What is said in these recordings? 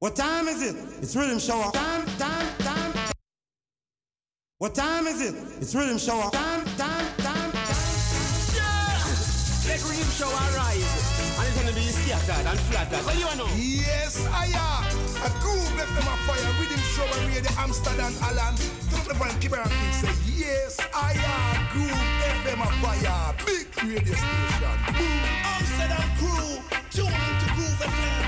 What time is it? It's Riddim Shower. Time. What time is it? It's Riddim Shower. Time. Yeah! Let Riddim Shower rise. And it's going to be scattered and flattered. What do you know? Yes, I am. A Groove FM a fire. Riddim Shower here, the Amsterdam Alan. Don't the Van Kibber and King say, yes, I am. Groove FM a fire. Big radio station. Boom. Amsterdam crew. Tune into Groove FM.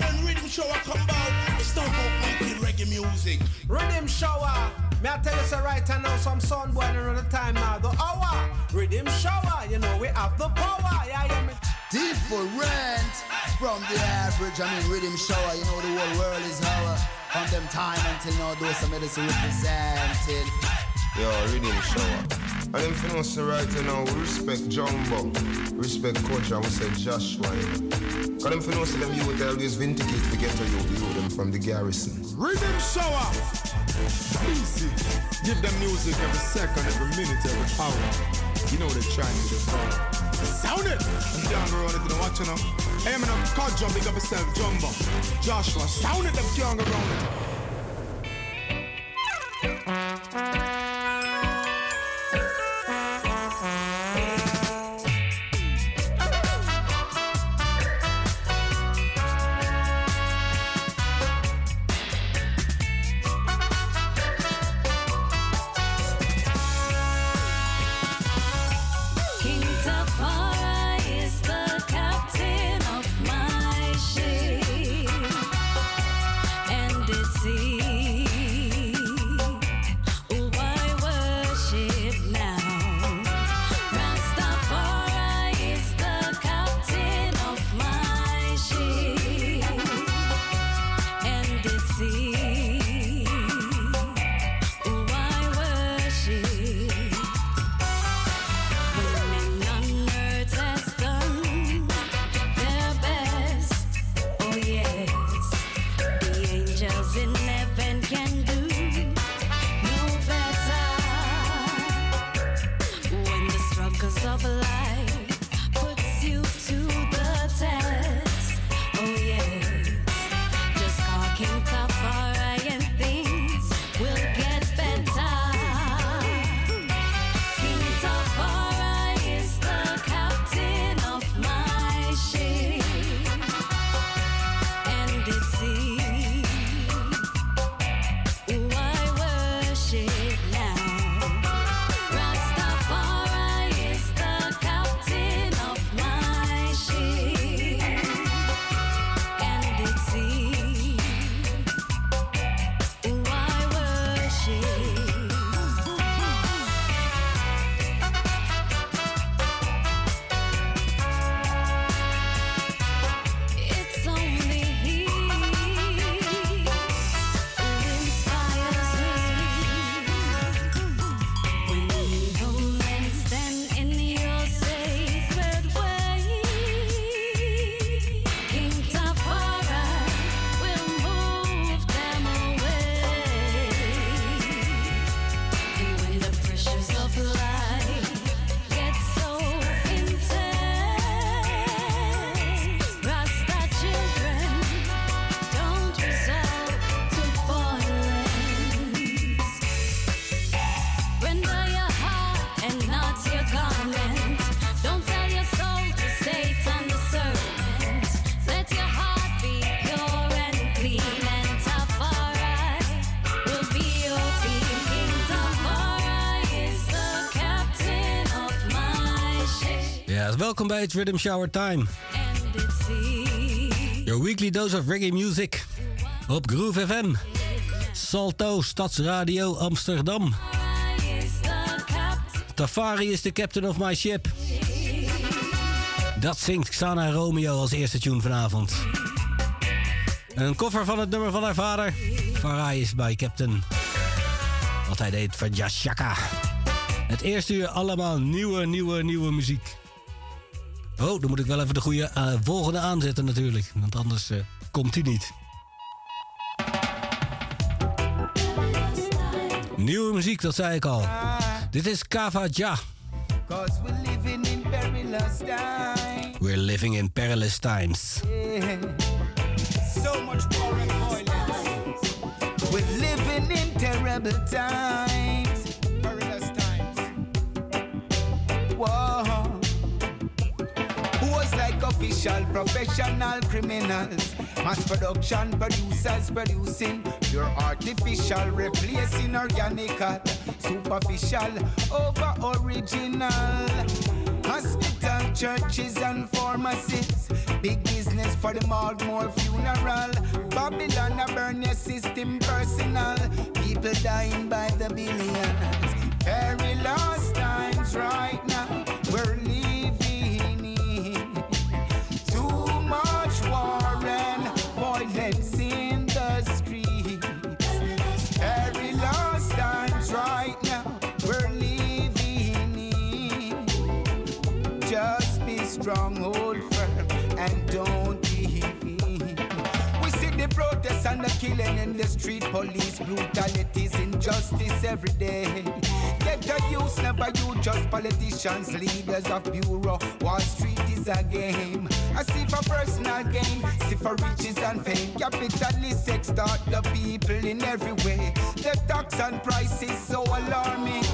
When Riddim Shower come out, it's not about making reggae music. Riddim Shower, may I tell you so right now, some sound boy around the time now, the hour. Riddim Shower, you know we have the power. Yeah, yeah, me. Different from the average. I mean, Riddim Shower, you know the whole world is our. From them time until now, those some medicine represented. Yo, Riddim Shower. And them finna say right now, we respect Jumbo, respect culture, and we say Joshua. Cause them finna say them youth always vindicate for ghetto youth, you them from the garrison. Riddim Shower! Easy. Give them music every second, every minute, every hour. You know they trying to do it. Sound it! And down the road, if you don't watch enough, hey, I'm gonna cut Jumbo, big up yourself, Jumbo. Joshua, sound it, them young around it. Welkom bij het Riddim Shower Time. Your weekly dose of reggae music. Op Groove FM. Salto, Stadsradio, Amsterdam. Tafari is the captain of my ship. Dat zingt Xana Romeo als eerste tune vanavond. Een cover van het nummer van haar vader. Far I is by captain. Wat hij deed voor Jah Shaka. Het eerste uur allemaal nieuwe muziek. Oh, dan moet ik wel even de goede volgende aanzetten natuurlijk. Want anders komt hij niet. Nieuwe muziek, dat zei ik al. Dit is Kava Ja. We're living in perilous times. Yeah. So much power. other times. Perilous times. Whoa. Who was like official, professional criminals. Mass production, producers producing. Pure artificial, replacing organical. Superficial, over original. Hospital, churches and pharmacies. Big business for the morgue, more funeral. Babylon, a burn your system personal. People dying by the billions. Very last times right now we're living in. Too much war and violence in the streets. Very last times right now we're living. Just be strong, hold firm, and don't give in. We see the protests and the killing in the street. Police brutalities, injustice every day. Get the youth, never you, just politicians, leaders of bureau. Wall Street is a game. I see for personal gain, see for riches and fame. Capitalists extort the people in every way. The tax and prices so alarming.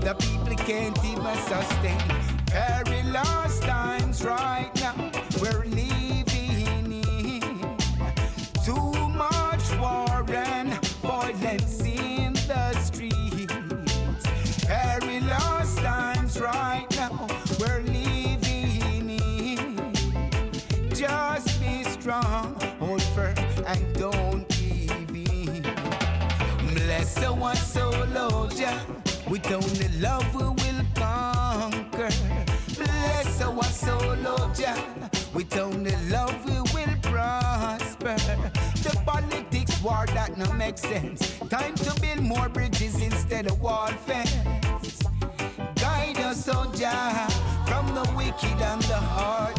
The people can't even sustain. Very last times right now we're living in. Too much war and violence in the streets. Very last times right now we're living in. Just be strong, hold firm, and don't give in. Bless our soul, oh Jah, with only love we will conquer. Bless our soul, oh Jah, with only love we will prosper. The politics war that no make sense. Time to build more bridges instead of wall fence. Guide us, oh Jah, from the wicked and the heartless.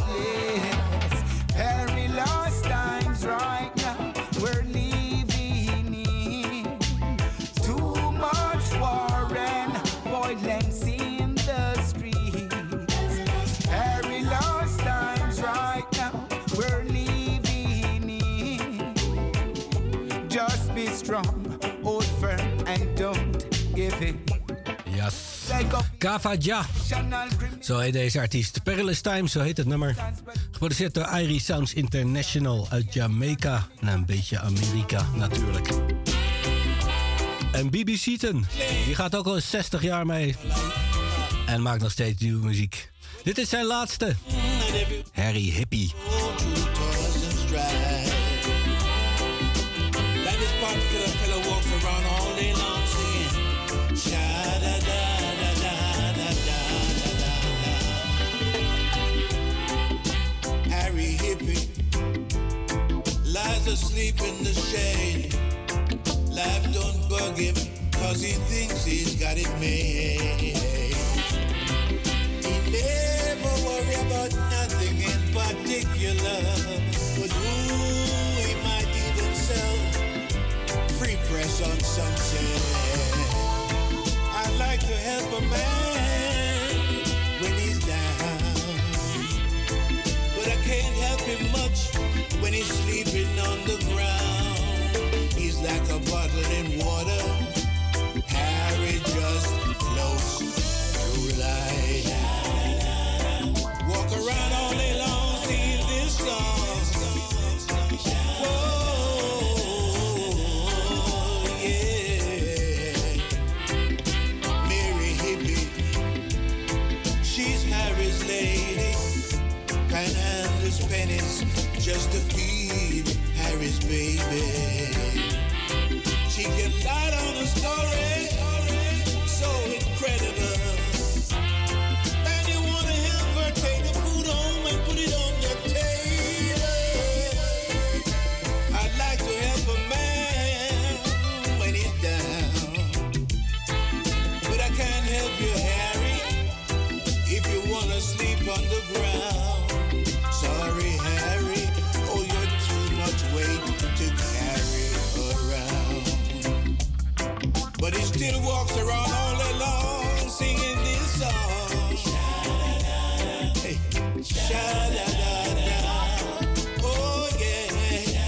Very last times right now we're living in. Too much war and violence in the streets. Very last times right now we're living in. Just be strong, hold firm, and don't give in. Yes. Kava Ja. Zo heet deze artiest. Perilous Times, zo heet het nummer. Geproduceerd door Irie Sounds International uit Jamaica. En een beetje Amerika natuurlijk. En BB Seaton, die gaat ook al 60 jaar mee. En maakt nog steeds nieuwe muziek. Dit is zijn laatste. Harry Hippie. Lies asleep in the shade. Life don't bug him, cause he thinks he's got it made. He never worry about nothing in particular, but who he might even sell. Free press on sunset. I'd like to help a man when he's down, but I can't help him much. When he's sleeping on the ground, he's like a bottle in water. Harry just floats through life. Walk around all day long, sing this song. Oh, yeah. Mary Hippie, she's Harry's lady. Can't handle his pennies. Just to feed Harry's baby. She can light on a story so incredible. And you want to help her take the food home and put it on your table. I'd like to help a man when he's down, but I can't help you, Harry, if you want to sleep on the ground. Sorry, Harry. Weight to carry around, but he still walks around all alone singing this song. Hey, sha da da da, oh yeah, da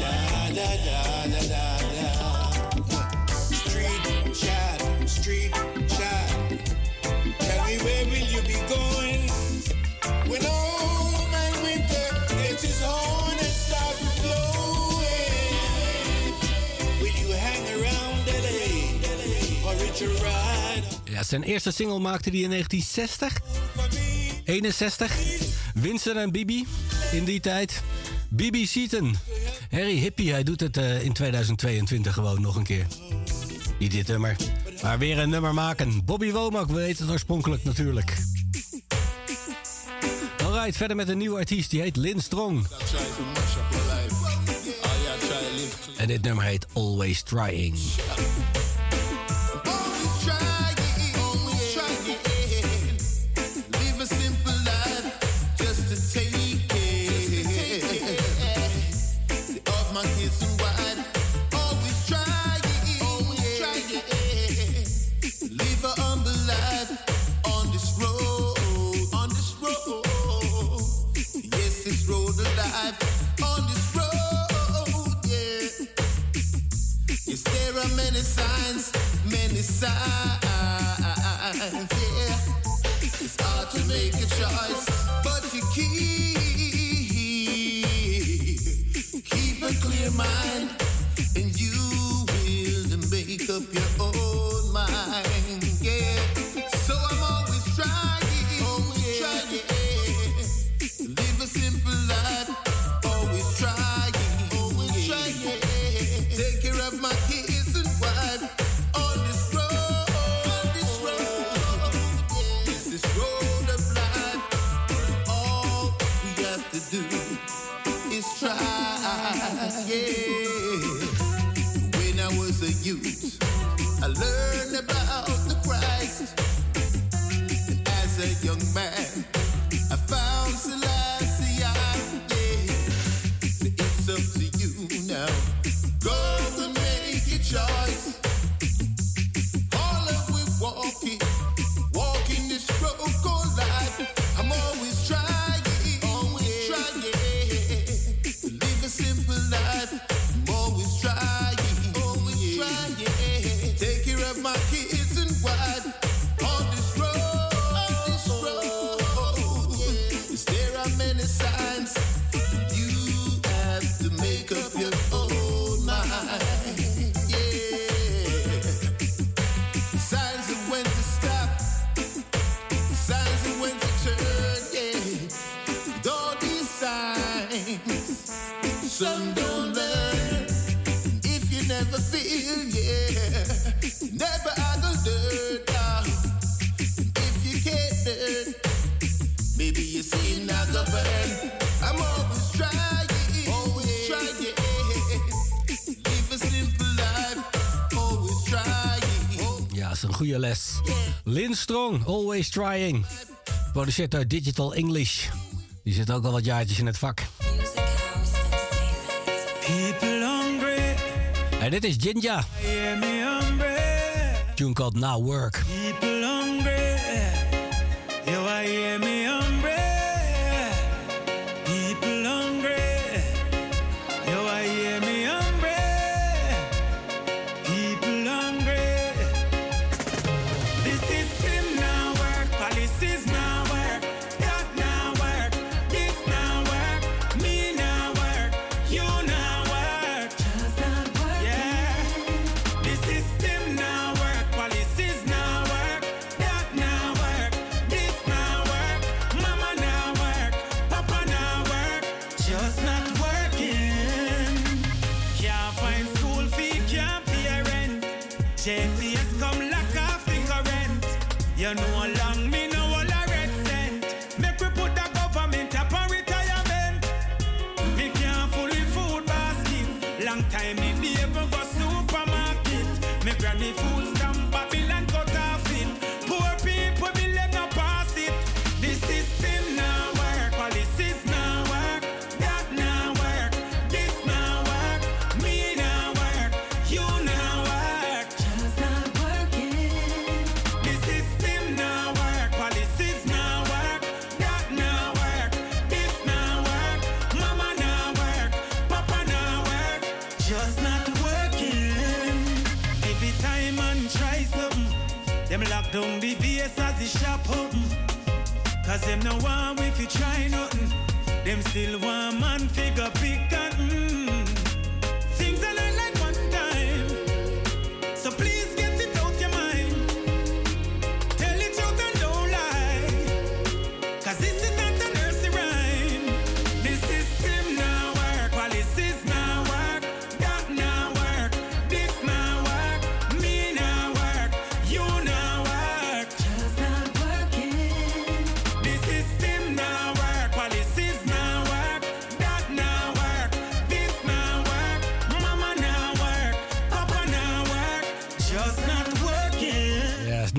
da da da da da. Zijn eerste single maakte hij in 1961. Winston en Bibi in die tijd. BB Seaton. Harry Hippie, hij doet het in 2022 gewoon nog een keer. Niet dit nummer, maar weer een nummer maken. Bobby Womack, we weten het oorspronkelijk natuurlijk. Alright, verder met een nieuwe artiest, die heet Lynn Strong. En dit nummer heet Always Trying. Always Trying. Produceert uit Digital English. Die zit ook al wat jaartjes in het vak. En dit is Jinja. Tune called Now Work.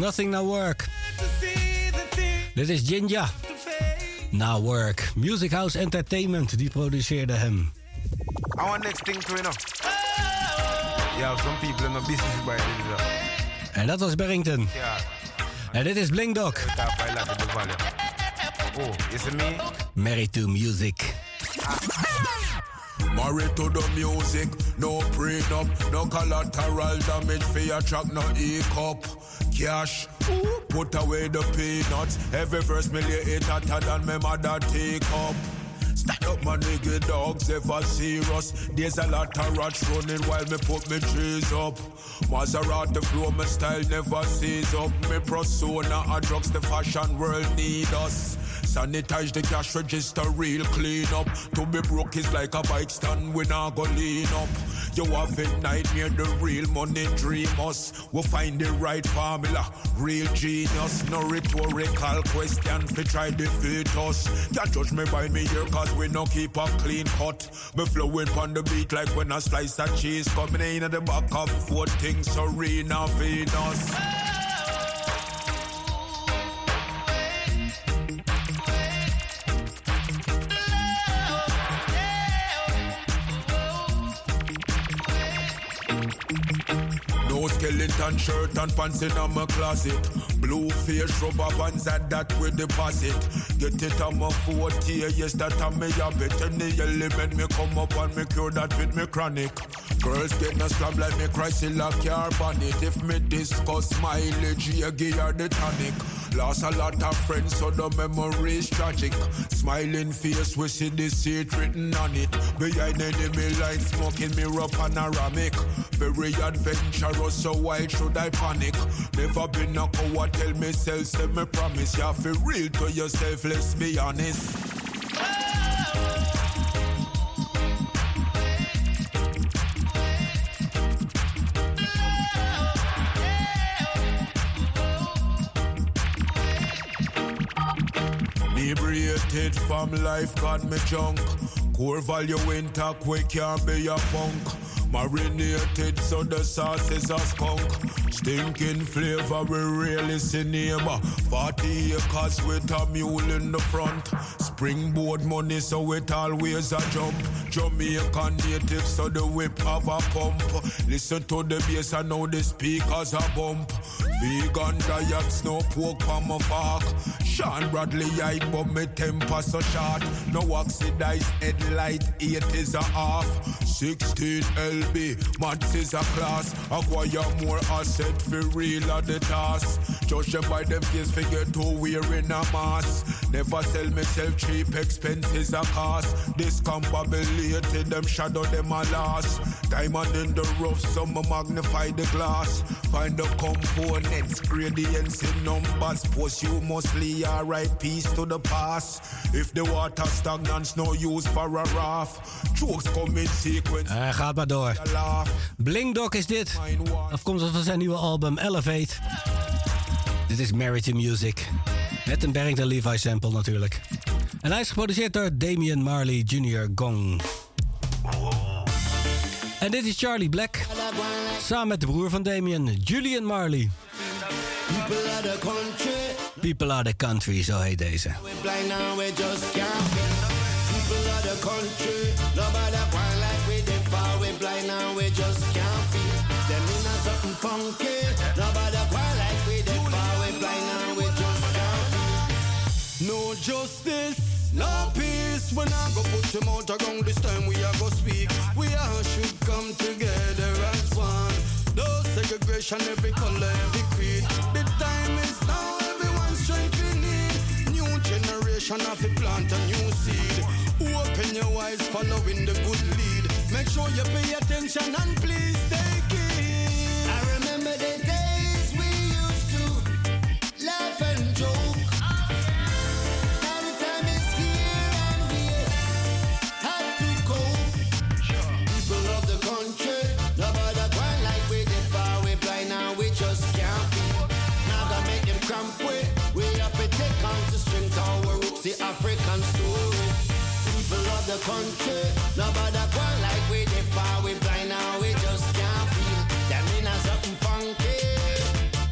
Nothing Now Work. Dit is Jinja. Now Work. Music House Entertainment, die produceerde hem. Our next thing to know. Yeah, some people in the business by this. En dat was Barrington. Yeah. En dit is Bling Dog. Oh, is it me? Married to Music. Married to the music, no prenup, no collateral damage for your track, no e-cup, cash. Ooh. Put away the peanuts, every verse me lay it hotter than my mother take up. Stand up my nigga dogs, ever serious. There's a lot of rats running while me put me trees up. Maserati flow, my style never sees up. Me persona, I drugs, the fashion world need us. Sanitize the cash register, real clean up. To be broke is like a bike stand, we not go lean up. You have a nightmare, the real money dream us. We'll find the right formula, real genius. No rhetorical question, we try defeat us. Can't judge me by me here, cause we no keep a clean cut. Me flowing pon the beat like when a slice of cheese coming in at the back of four things, Serena Venus. Skeleton shirt and pants in my closet. Blue face rubber bands at that we deposit. Get it on my 40, yes that on me habit. Any element me come up and me cure that with me chronic. Girls get no slab like me Chrysler car bonnet. If me discuss mileage, you give her the tonic. Lost a lot of friends, so the memory's tragic. Smiling face, we see the seat written on it. Behind enemy lines, smoking mirror panoramic. Very adventurous, so why should I panic? Never been a coward, tell myself, say me promise. You have to be real to yourself, let's be honest. Liberated from life, got me junk. Core value intact, we can't be a punk. Marinated so the sauce is a skunk. Stinking flavor, we really see neighbor. 40 acres with a mule in the front. Springboard money, so it always a jump. Jamaican native, so the whip have a pump. Listen to the bass, and now the speakers a bump. Vegan diets, no pork from a fork. Sean Bradley, I but my temper so short. No oxidized headlight, 8 is a half. 16 LB, maths is a class. Acquire more asset for real at the task. Judge them by them case, figure to wearing a mask. Never sell myself cheap, expenses a cost. This compability, them shadow them a loss. Diamond in the rough, some magnify the glass. Find the components, gradients in numbers. Posthumously, alright, peace to the past. If the water stagnants, no use for a raft. Jokes come in sequence. Gaat maar door. Bling Dog is dit. Afkomstig van zijn nieuwe album Elevate. Dit is Married to Music. Met een Barrington Levi sample natuurlijk. En hij is geproduceerd door Damian Marley Jr. Gong. En dit is Charlie Black. Samen met de broer van Damian, Julian Marley. People are the country, zo heet deze. No justice, no peace. When I go put them out of ground, this time we are go speak. We all should come together as one. No segregation, every color, every creed. The time is now, everyone's strength we need. New generation have to plant a new seed. Open your eyes, following the good lead. Make sure you pay attention and please take it. I remember the days we used to laugh and joke. African story, people of the country, nobody gone like we dey far, we blind now, we just can't feel, that mean something funky,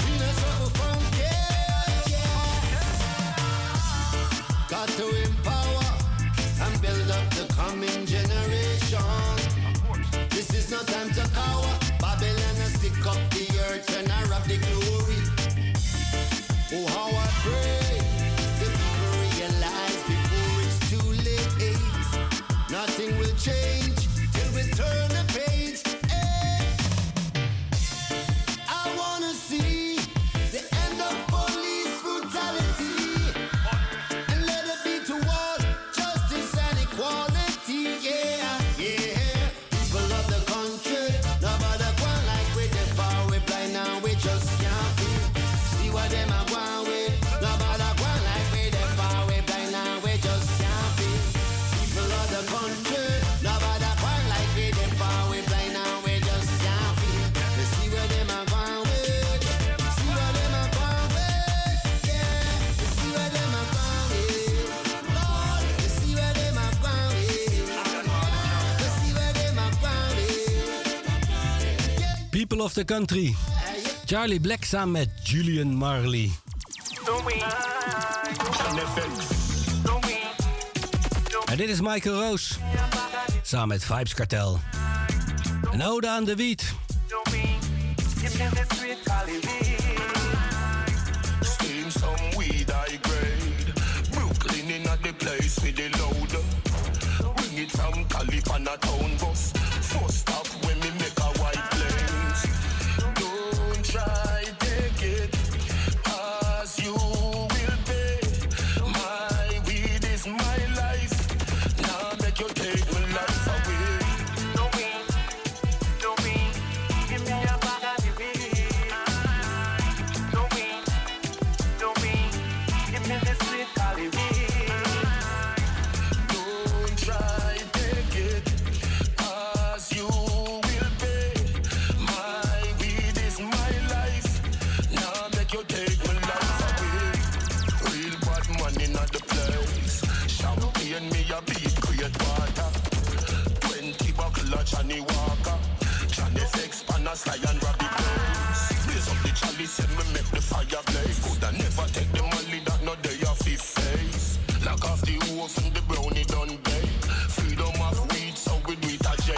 we know something funky. People of the Country. Charlie Black samen met Julian Marley. En dit is Michael Roos samen met Vibes Kartel. Een ode aan de wiet. Steam some weed I grade. Brooklyn in at the place with the loader. Bring it from Cali on a town bus. First stop when we make a white plains. Don't try take it as you will pay. My weed is my life. Now make you take my life away. Johnny Walker, Johnny Sex, Panasai and Robbie Burns. Blaze up the chalice and we make the fire blaze. Coulda never take the money that no day off his face. Lock off the wolf and the brownie done bake. Freedom of weed so we do it a J.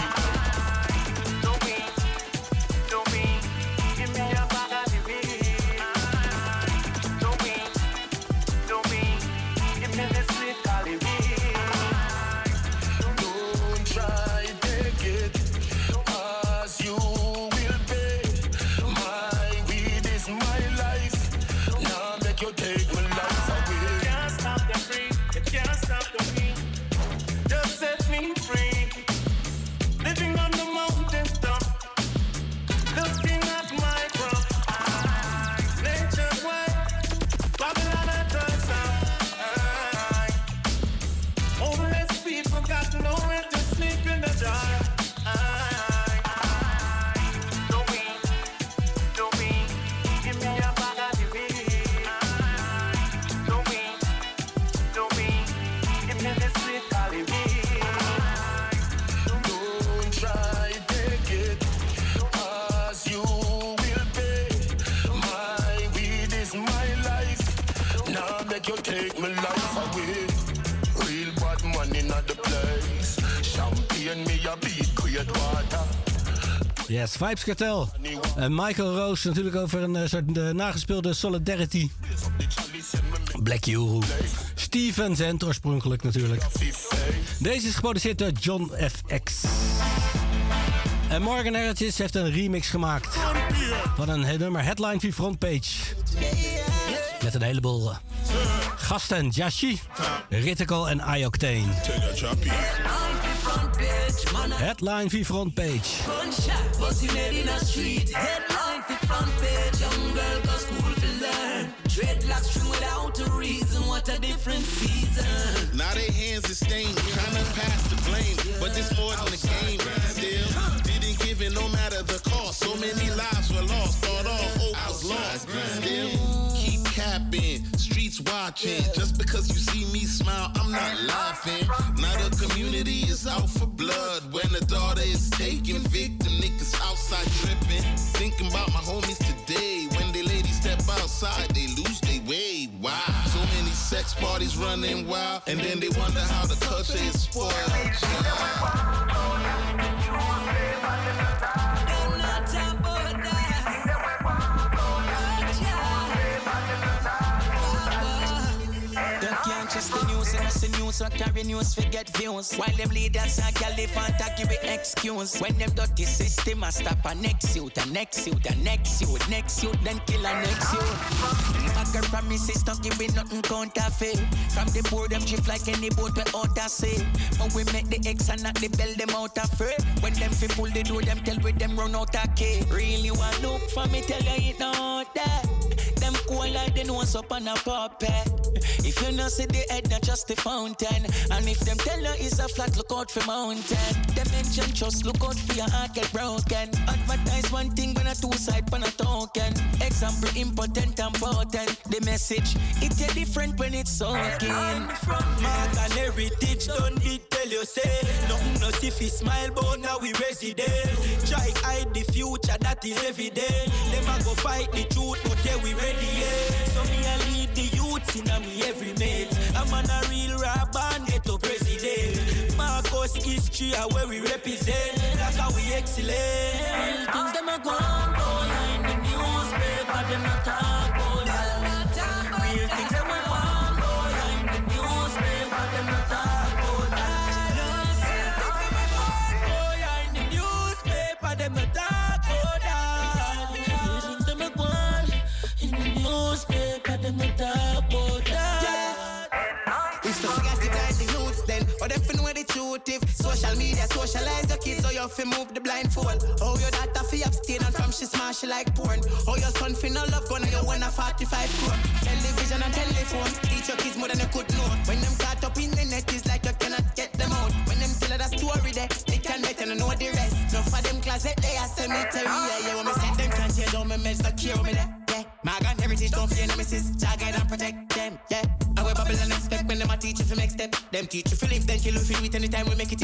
Yes, Vibes Kartel. En Michael Roos natuurlijk over een soort nagespeelde Solidarity. Black Uhuru. Steven Zent oorspronkelijk natuurlijk. Deze is geproduceerd door John FX. En Morgan Heritage heeft een remix gemaakt van een nummer Headline via Frontpage. Met een heleboel gasten. Jashi, Ritical en Ioctane. Headline via front page. Gunshot, bustin' head in the street. Headline via front page. Young girl got school to learn. Dreadlocks string without a reason. What a different season. Now their hands are stained. Trying to pass the blame, but it's more than a game. Still didn't give it, no matter the cost. So many lives were lost. Thought all hope was lost. Still keep capping. Streets watching. Just because you see me smile, I'm not laughing. Now the community is out for blood. When the daughter is taken victim, niggas outside tripping. Thinking about my homies today. When they ladies step outside, they lose their way. Wow. So many sex parties running wild. And then they wonder how the culture is spoiled. So carry news, forget views. While them leaders are gallivanting, I give it excuse. When them dirty system, I stop and next you, the next you, the next you, then kill and next you. I can promise it's not giving nothing counterfeit. From the poor, them drift like any boat without a sail. But we make the X and not the bell, them out of fear. When them fi pull the door, them tell with them run out of key. Really want look for me, tell you it not that. Them Cool like the nose up on a puppet. If you not see the head, not just the fountain. And if them tell you it's a flat, look out for mountain. Them mention just look out for your heart get broken. Advertise one thing when a two side pan a token. Example important and potent. The message, it's a different when it's so again. Morgan Heritage don't be tell you say. Nothing not if he smile, but now we resident. Try hide the future, that is evident. Them a go fight the truth, but yeah we ready, yeah. So me a lead the youth in a me every mate. I'm on a real rabban, get to president. Marcos history a where we represent. Like how we excellent. Things them a go on, go in the newspaper, them a talk on. Real things them a go on, go in the newspaper, them a talk on. Real things them a go on, go in the newspaper, them a talk. Social media socialize your kids, or you fi move the blindfold. How your daughter fi abstain and from she smash she like porn. How your son fi no love one and you wanna 45 crore. Television and telephone teach your kids more than you could know. When them caught up in the net, it's like you cannot get them out. When them tell you that story there, they can better know the rest. Enough of them closet they are cemetery. Yeah, when me set them can't hear down, me meds don't cure me there. Yeah, Morgan Heritage don't fear nemesis, Jah guide and protect them. Yeah, I will babble and expect when them a teach you fi make step. Them teach you fi live, then kill you fi with any time we make it.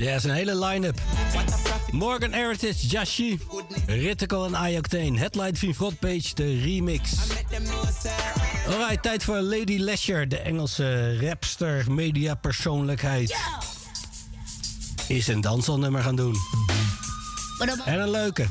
Ja, is een hele line-up. Morgan Heritage, Jashi, Ritical en Ioctane. Headline van Frontpage, de remix. Alright, tijd voor Lady Leisure, de Engelse rapster, mediapersoonlijkheid. Is een danselnummer gaan doen. En een leuke.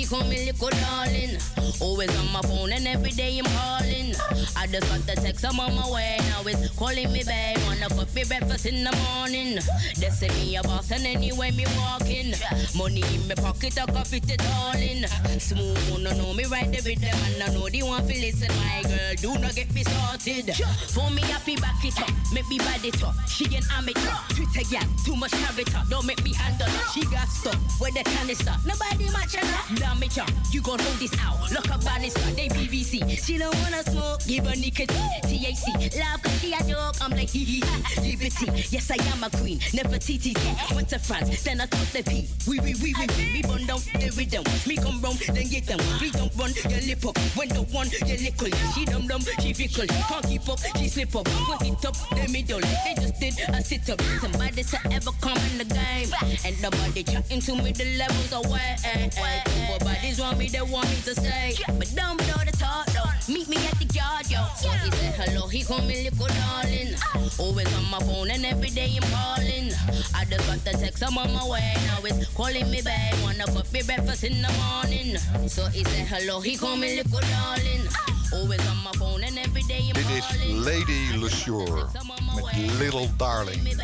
He call me little darling, always on my phone and every day I'm calling. I just got the text, I'm on my way, now it's calling me babe. Wanna coffee breakfast in the morning, they say me a boss and anyway me walking. Money in my pocket, I coffee to darling. Smooth, wanna know me right there with them and I know they want to listen. My girl, do not get me started. For me, I feel back it up, make me bad it up. She an amateur, Twitter gap, too much character. Don't make me handle her, she got stuck with the canister. Nobody matching her. Damn it, you gon' hold this out. Look up banister, they BBC. She don't wanna smoke, give her nicotine. THC, love cause she a joke. I'm like hee hee hee, liberty. Yes, I am a queen, never TTT. Went to France, then I thought the pee. We. Me burn down the rhythm. Me come round, then get them. We don't run, your lip up. When the one, your little. She dumb, she fickle. Can't keep up, she slip up. Put it up, the middle. They just did a sit up. Somebody to ever come in the game. And nobody chatting to me, the levels are way. But bodies want me, they want me to stay. But don't know the talk though. Meet me at the yard, yo. So he said hello, he call me little darling. Always on my phone and every day I'm calling. I just got the text, I'm on my way. Now it's calling me back. Wanna coffee breakfast in the morning. So he said hello, he call me little darling. Always on my phone and every day I'm calling. Dit is Lady Leisure met Little Darling.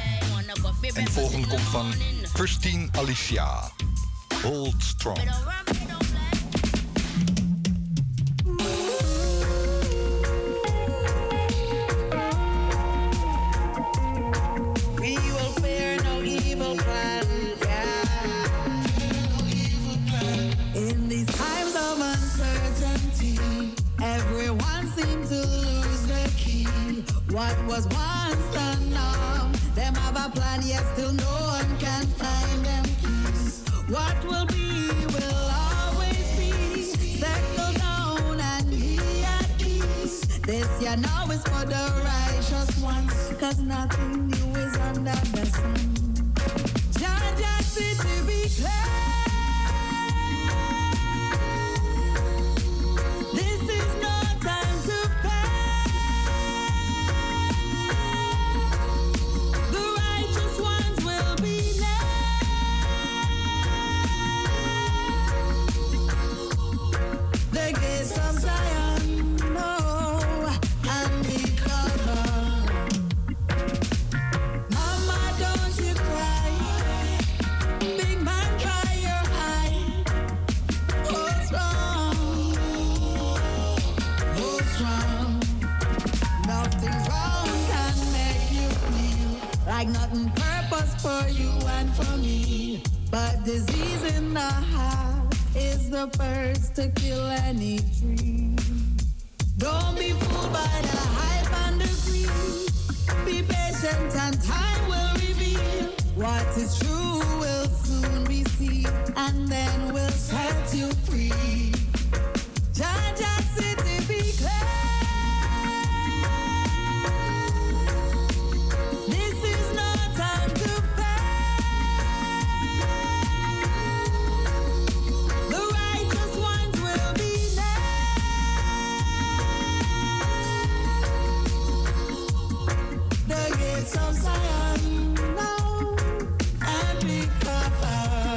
En de volgende komt van Christine Alicia. Hold strong. Now it's for the righteous ones, cause nothing new is under the sun. Jinja city be clear. This is no time to pay. The righteous ones will be named. The gates of Zion, no. Mama, don't you cry. But disease in the heart is the first to kill any dream. Don't be fooled by the hype and the greed. Be patient and time will reveal. What is true will soon be seen, and then we'll set you free. Jinja City, be glad. This is no time to fail. The righteous ones will be nailed. The gates of Zion now and be covered.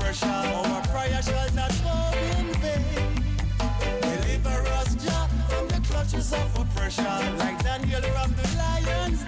Pressure, our prayer shall not go in vain. Deliver us, Jah, commercial, like Daniel from the Lions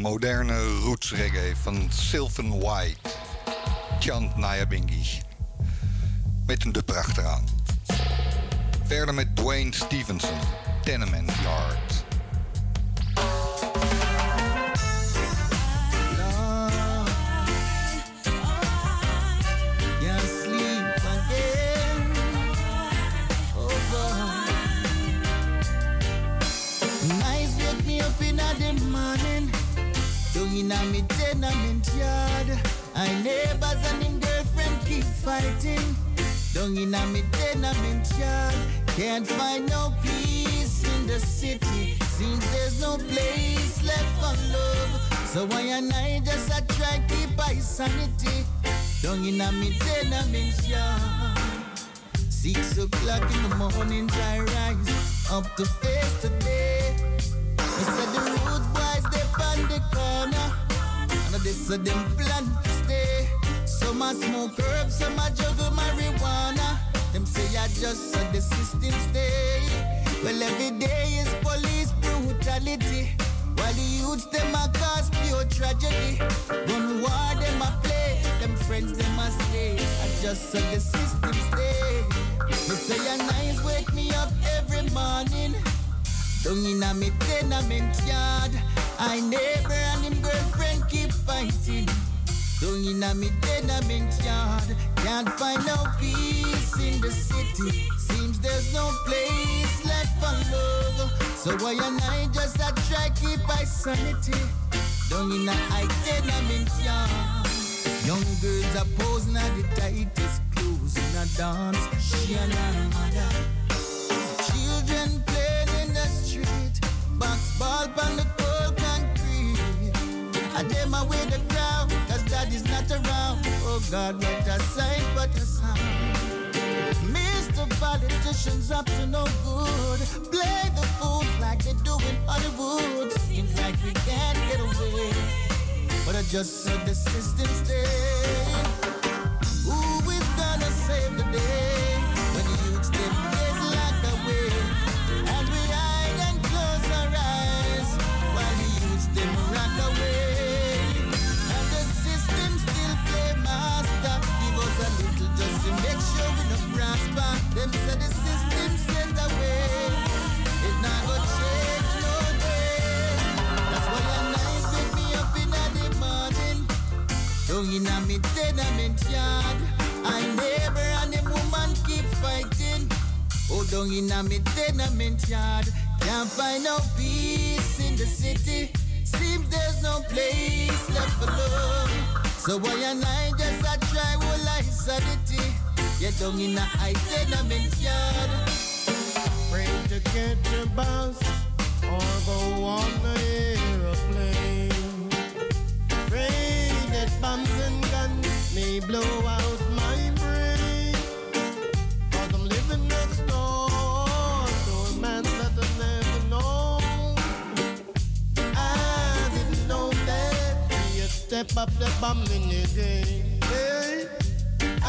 Moderne roots reggae van Sylvan White, Chant Nyabingi, met een de pracht eraan. Verder met Dwayne Stevenson, Tenement Yard. Down in a me tenement yard, can't find no peace in the city. Seems there's no place left for love, so why and I just a try keep my sanity. Down in a me tenement yard. 6 o'clock in the morning, I rise up to face the day. I said the road boys they on the corner, and they said them plan to stay. Some a smoke herbs, some a juggle marijuana. Them say I just saw the system stay. Well, every day is police brutality, while the youths them a cause pure tragedy. Gun war them a play, them friends them a stay. I just saw the system stay. They say your nights wake me up every morning. Down in a me tenement yard, I neighbor and him girlfriend keep fighting. Down in a me tenement yard, can't find no peace in the city. Seems there's no place left for love, so why and I just a try keep my sanity. Down in a I tenement yard, young girls are posing at the tightest clothes in a dance. She and her mother, children playing in the street, box ball on the cold concrete. I them away the crowd, Daddy's not around. Oh God, what a sight, what a sound. Mr. Politician's up to no good. Play the fools like they do in Hollywood. Seems like we can't get away, but I just saw the system stay. Who is gonna save the day when the youths get locked away? And we hide and close our eyes while the youths them run away. Make sure we don't prosper. Them say the system sent away. It's not gonna change no day. That's why your nights wake me up in the morning. Down in a me tenement yard, I neighbor and them woman keep fighting. Oh, down in a me tenement yard, can't find no peace in the city. Seems there's no place left for love, so why and I just a try whole life sanity. Yeah, down in a high tenement yard. Pray to get the bus or go on the aeroplane. Pray that bombs and guns may blow out my brain, 'cause I'm living next door to a man that I never know. I didn't know that he had stepped up the bomb in the day. I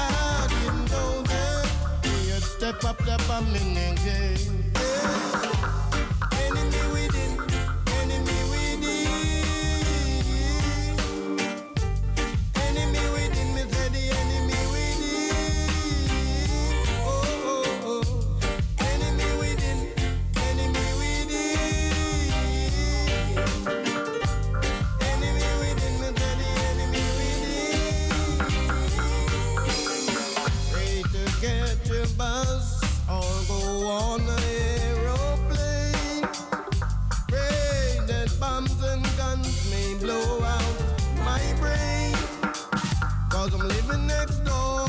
didn't know that we had stepped up the bombing game. Yeah. Enemy within, enemy within, enemy within, me said the enemy within. Oh, oh, oh, enemy within, enemy within, enemy within, me said the enemy within. Get your bus all go on the aeroplane. Rain that bombs and guns may blow out my brain. Cause I'm living next door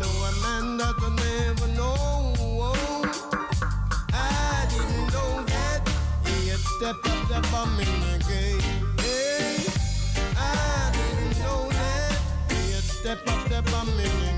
to a man that I never know. I didn't know that he had stepped up the bombing again. Hey, I didn't know that he had stepped up the bombing again.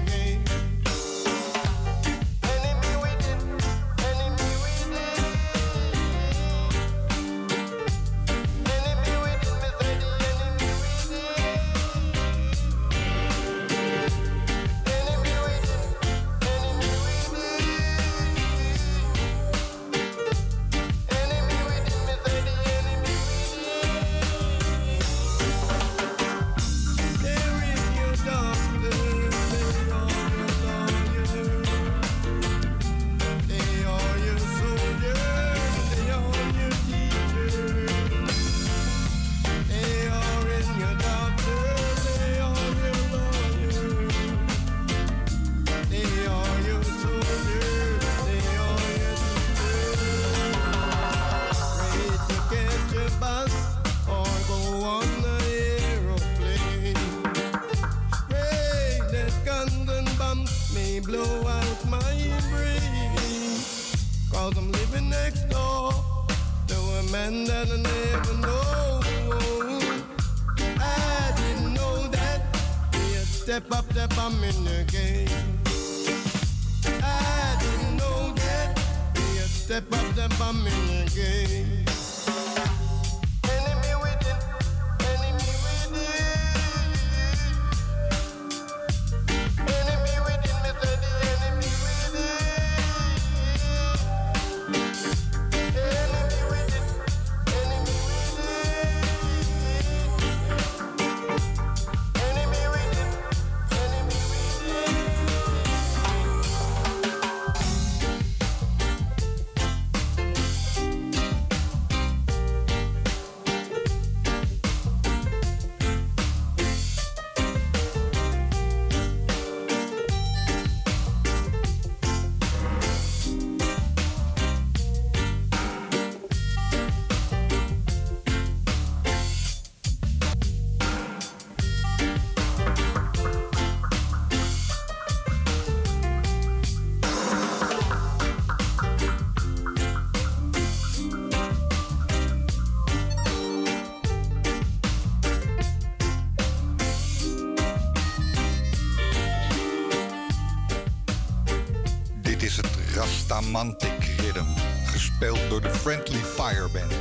Riddim, gespeeld door de Friendly Fire Band.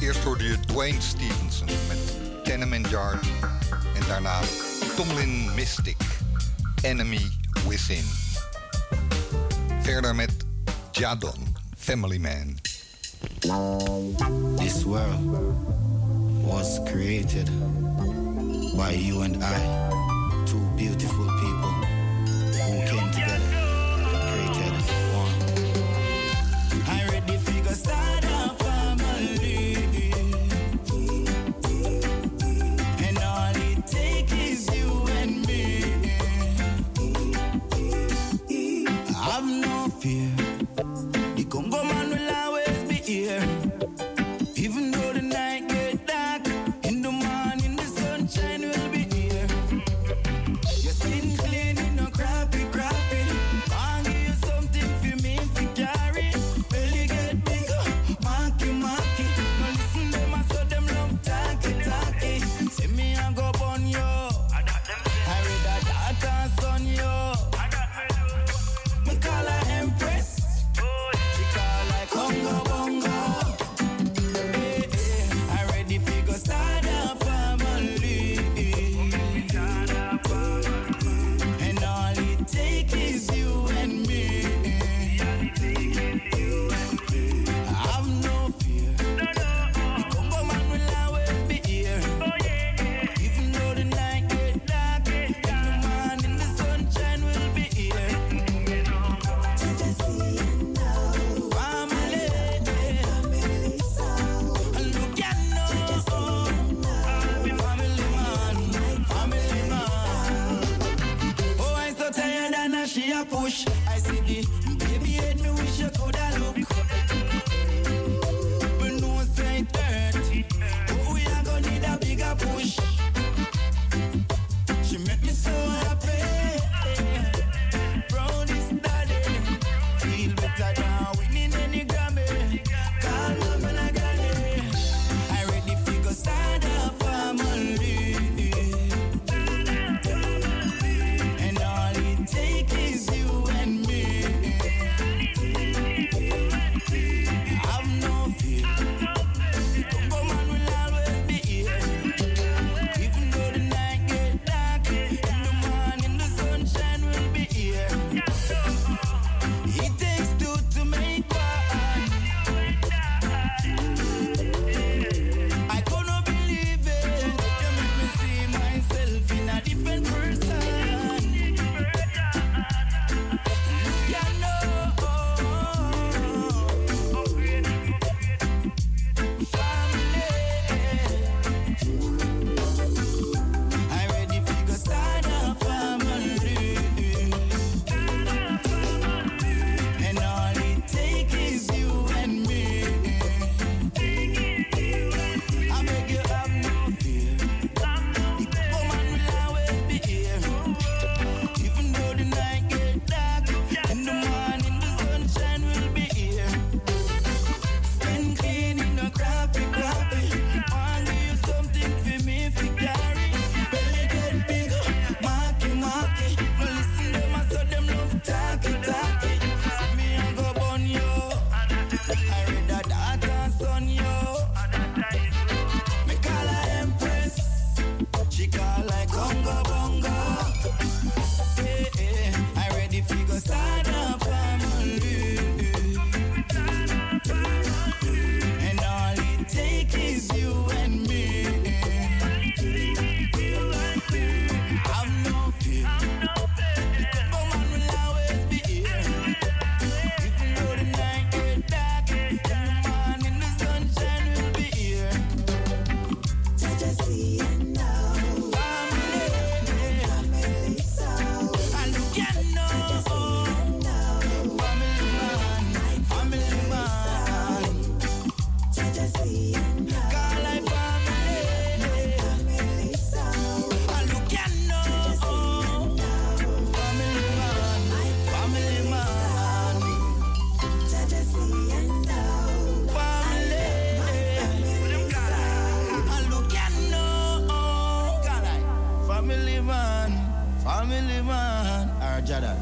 Eerst hoorde je Dwayne Stevenson met Tenement Yard en daarna Tomlin Mystic, Enemy Within. Verder met Jadon, Family Man. This world was created by you and I, two beautiful people who came together. Push, I see the baby head. family man. Or Jada.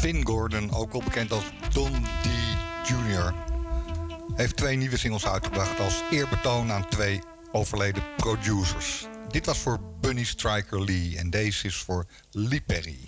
Vint Gordon, ook wel bekend als Don D. Jr., heeft 2 nieuwe singles uitgebracht als eerbetoon aan 2 overleden producers. Dit was voor Bunny Striker Lee en deze is voor Lee Perry.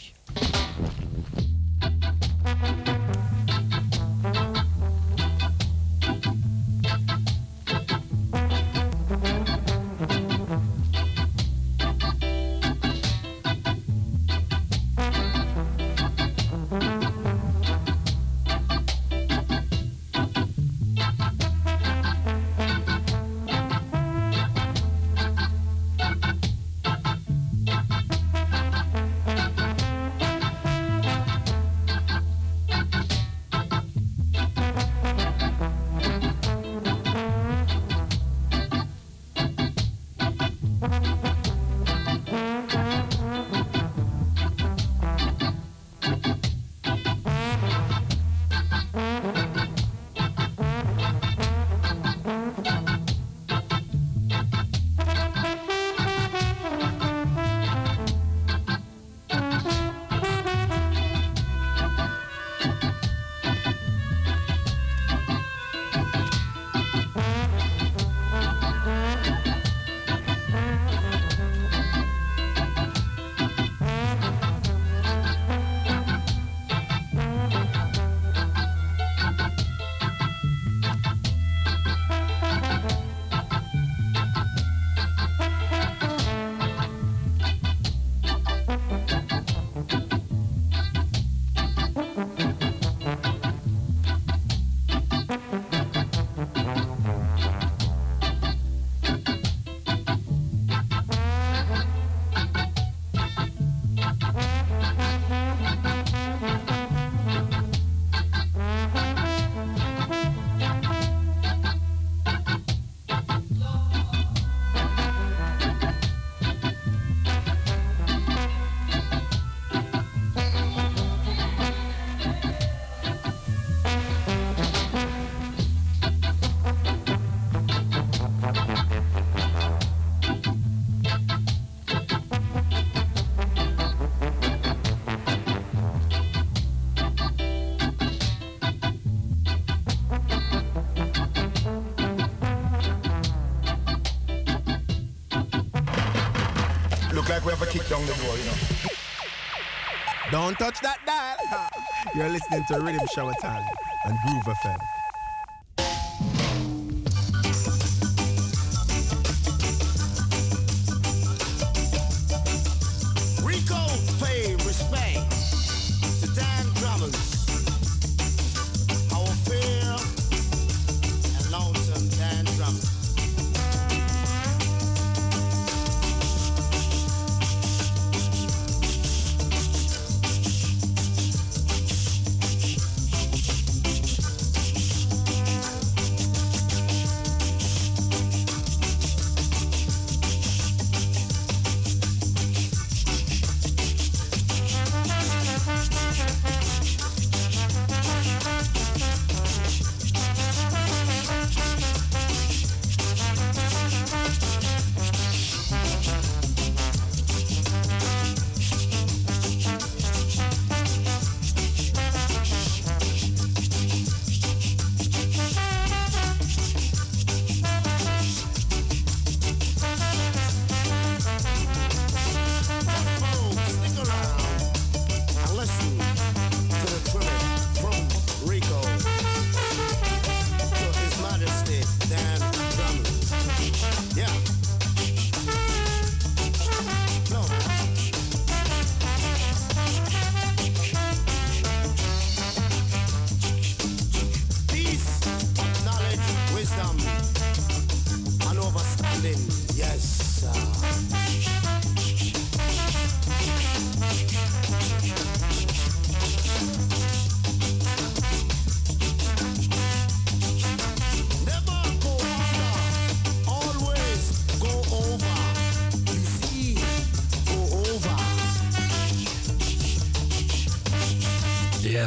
like we have to kick down the door, you know. Don't touch that dial. You're listening to Riddim Shower Time on Groove FM.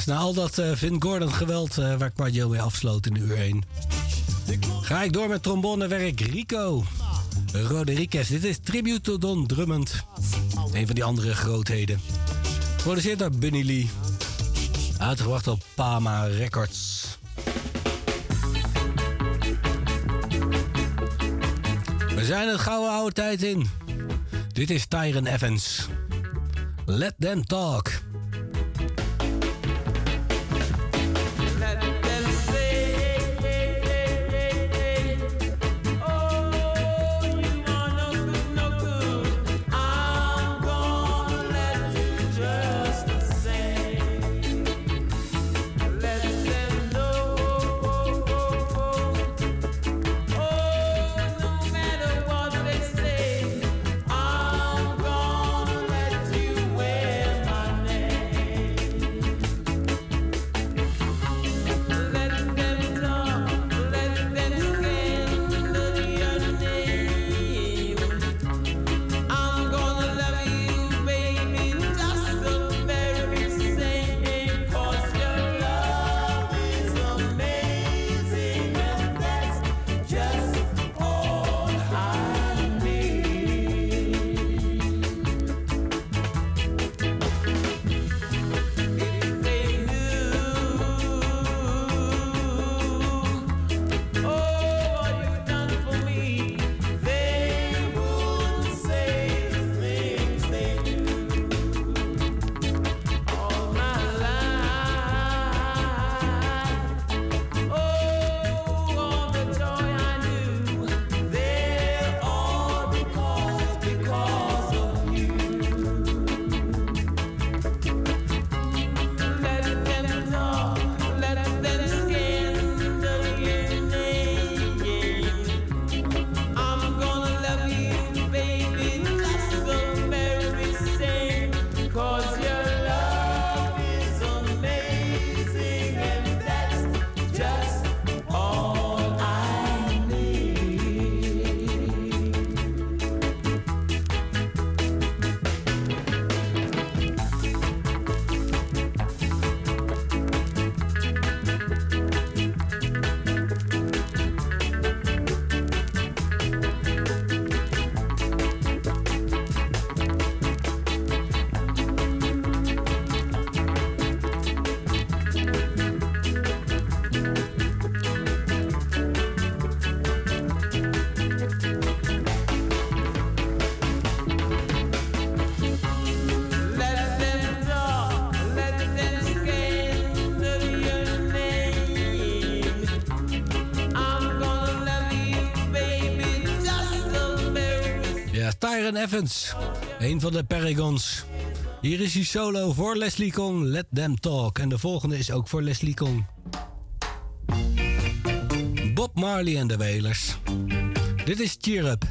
Na al dat Vint Gordon geweld waar ik maar mee afsloot in de uur 1. Ga ik door met trombonewerk Rico Rodriguez. Dit is Tribute to Don Drummond. Een van die andere grootheden. Geproduceerd door Bunny Lee. Uitgebracht op Pama Records. We zijn het gouden oude tijd in. Dit is Tyron Evans. Let them talk. Darren Evans, een van de Paragons. Hier is hij solo voor Leslie Kong, Let Them Talk. En de volgende is ook voor Leslie Kong. Bob Marley en de Wailers. Dit is Cheer Up.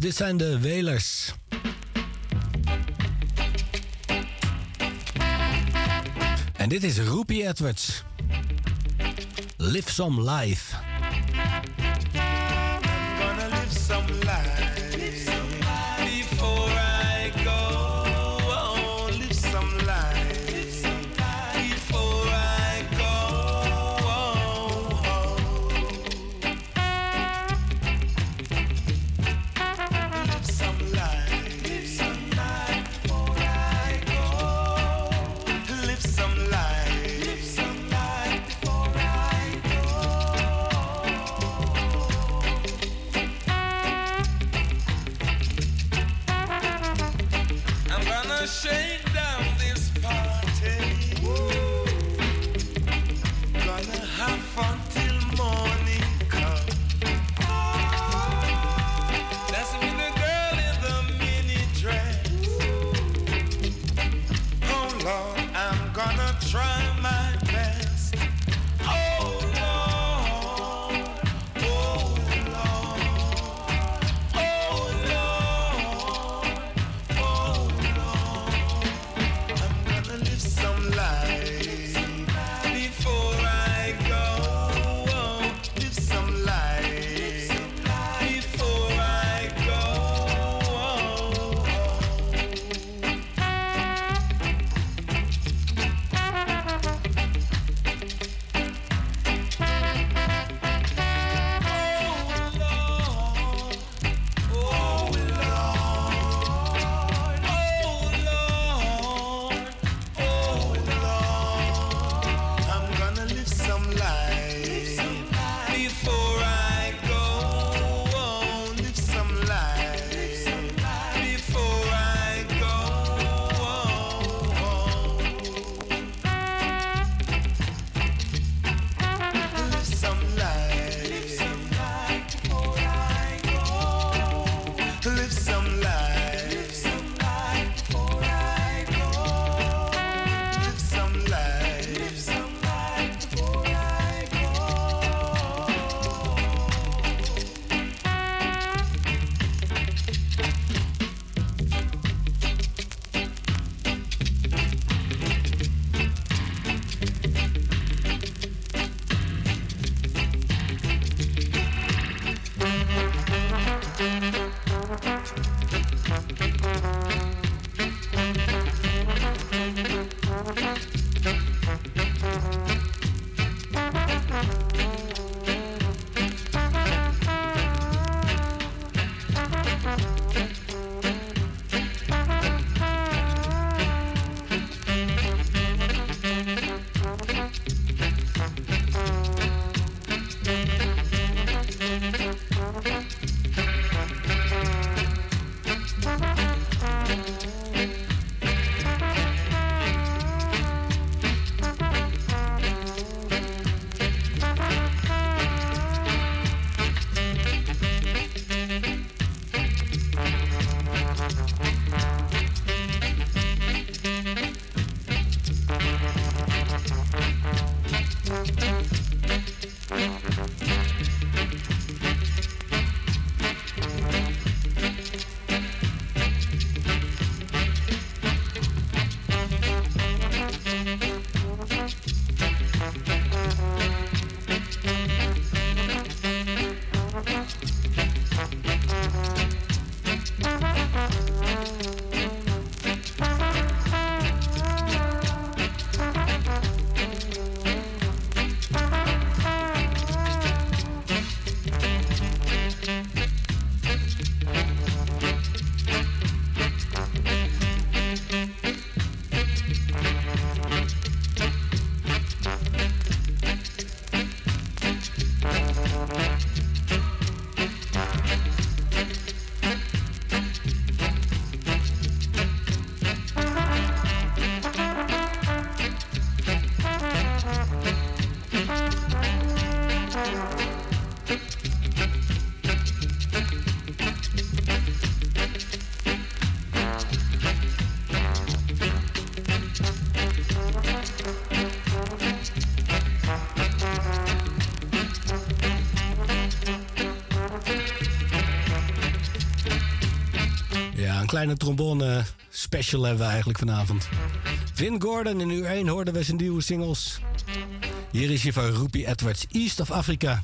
Dit zijn de Wailers. En dit is Roepie Edwards. Live Some Life. kleine trombone special hebben we eigenlijk vanavond. Vint Gordon in uur 1 hoorden we zijn nieuwe singles. Hier is je van Roepie Edwards, East of Africa.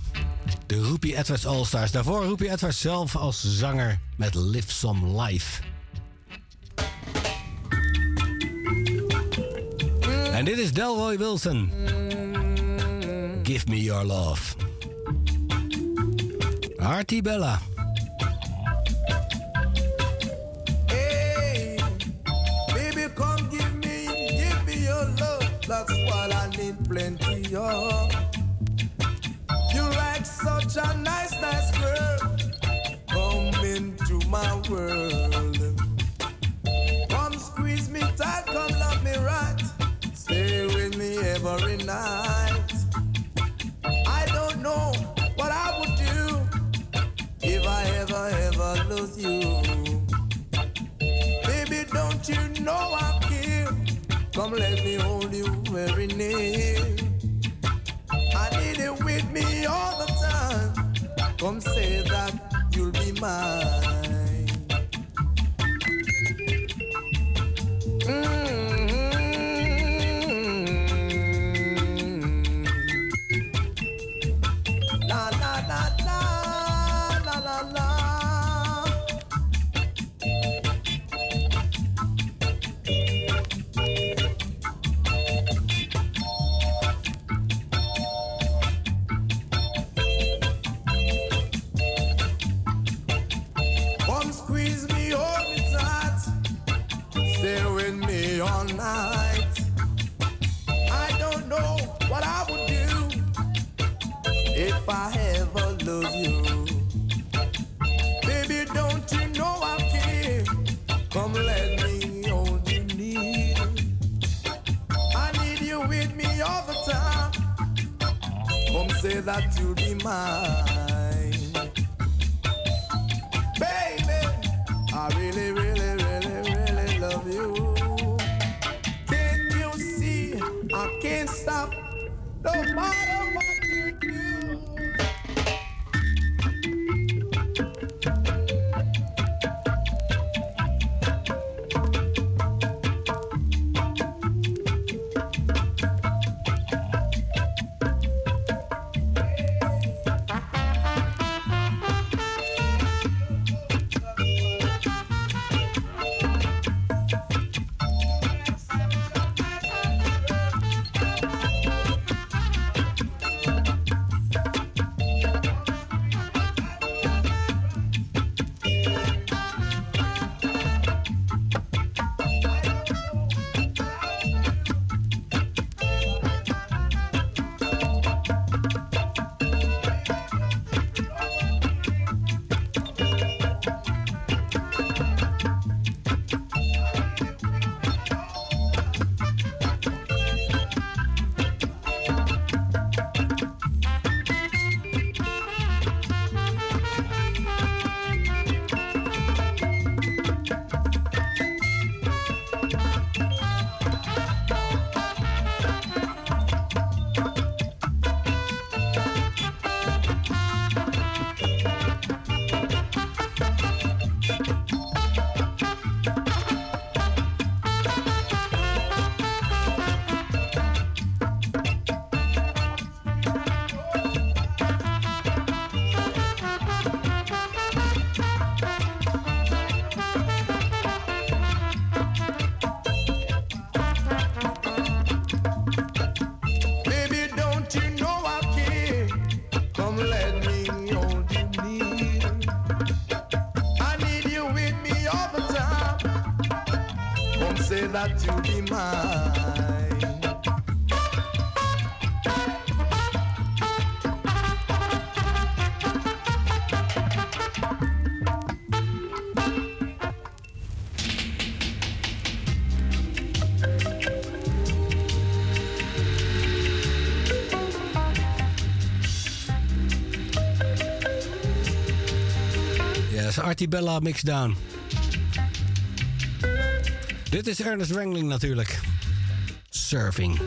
De Roepie Edwards All-Stars. Daarvoor Roepie Edwards zelf als zanger met Live Some Life. En dit is Delroy Wilson. Give Me Your Love. Artie Bella. Hey, baby, come give me your love. That's what I need plenty of. You like such a nice, nice girl. Come into my world. Come squeeze me tight, come love me right. Stay with me every night. I don't know what I would do if I ever, ever lose you. Baby, don't you know I care? Come let me hold you very near. I need you with me all the time. Come say that you'll be mine. Mm. That you'll be mine, baby. I really, really, really, really love you. Can you see? I can't stop, no matter what you do. Artie Bella Mixdown. Dit is Ernest Ranglin natuurlijk. Surfing.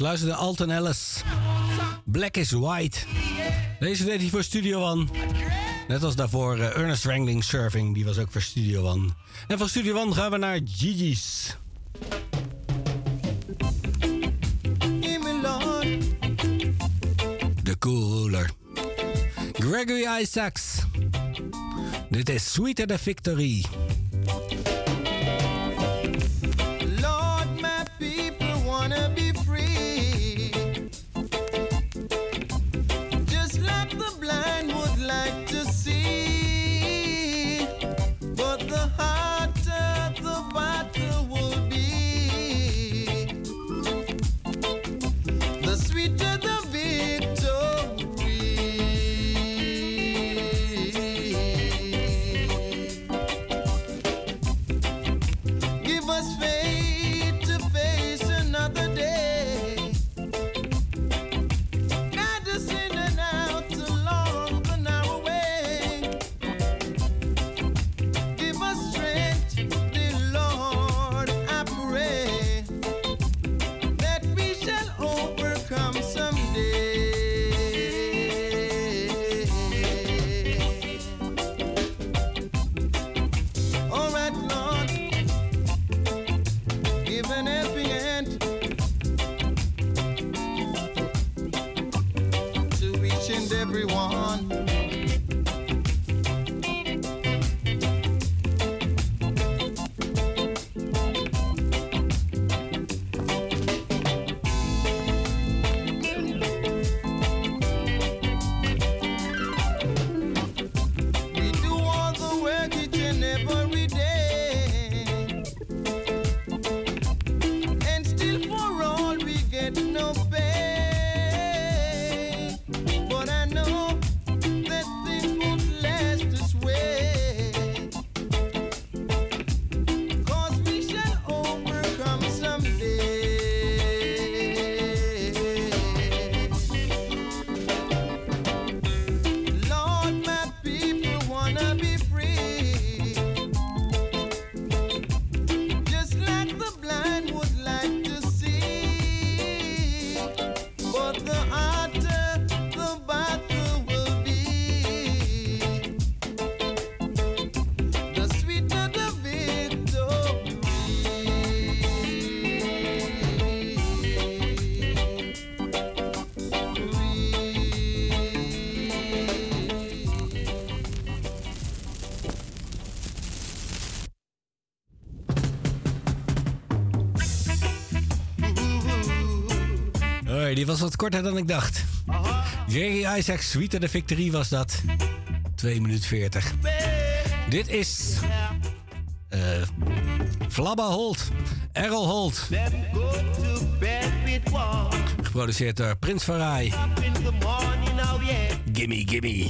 Luisterde Alton Ellis. Black is White. Deze deed hij voor Studio One. Net als daarvoor Ernest Ranglin Surfing. Die was ook voor Studio One. En van Studio One gaan we naar Gigi's. De Cooler. Gregory Isaacs. Dit is Sweeter the Victory. U-Roy, die was wat korter dan ik dacht. Gregory Isaacs, Sweeter de Victory was dat. 2:40. Dit is... Flabba Holt. Errol Holt. Geproduceerd door Prince Far I. Gimme, gimme.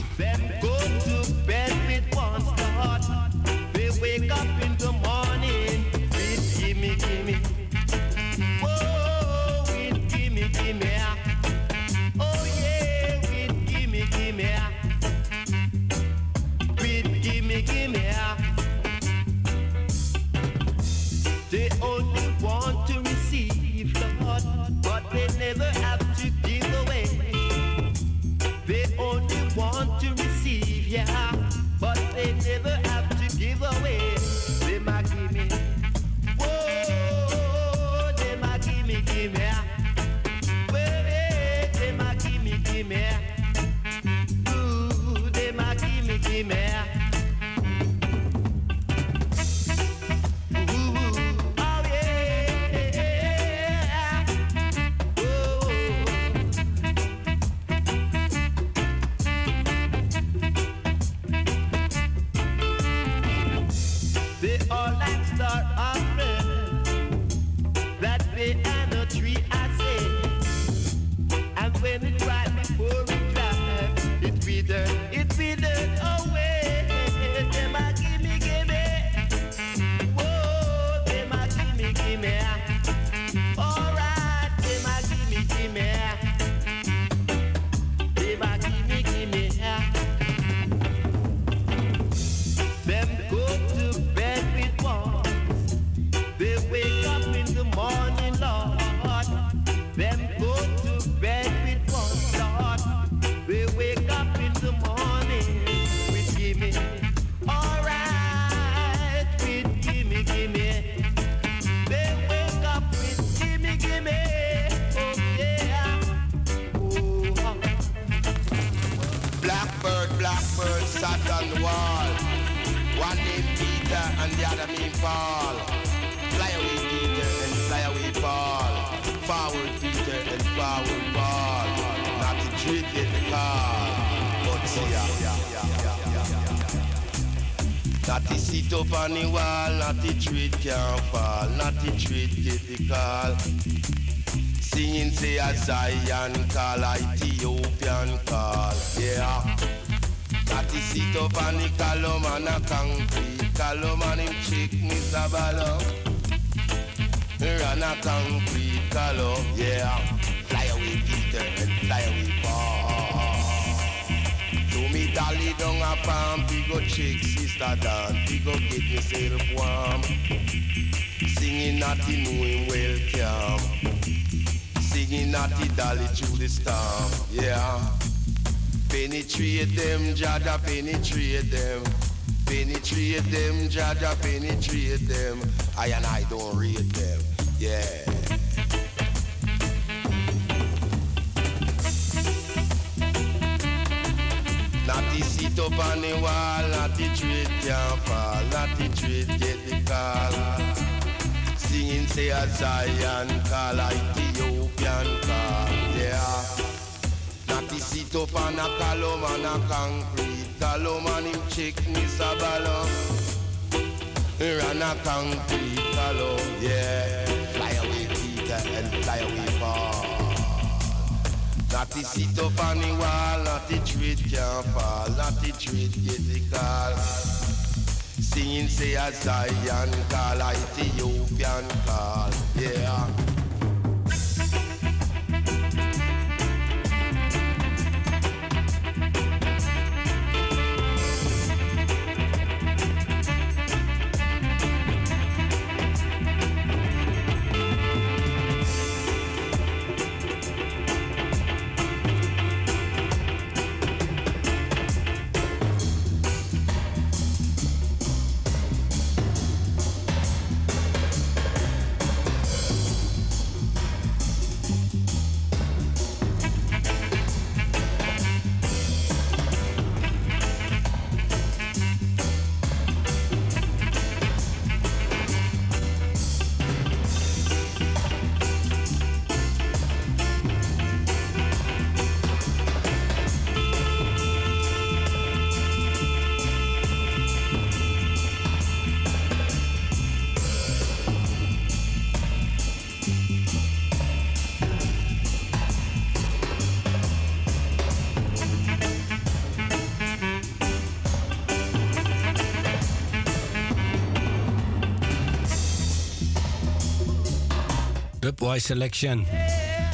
Dubwise Selection.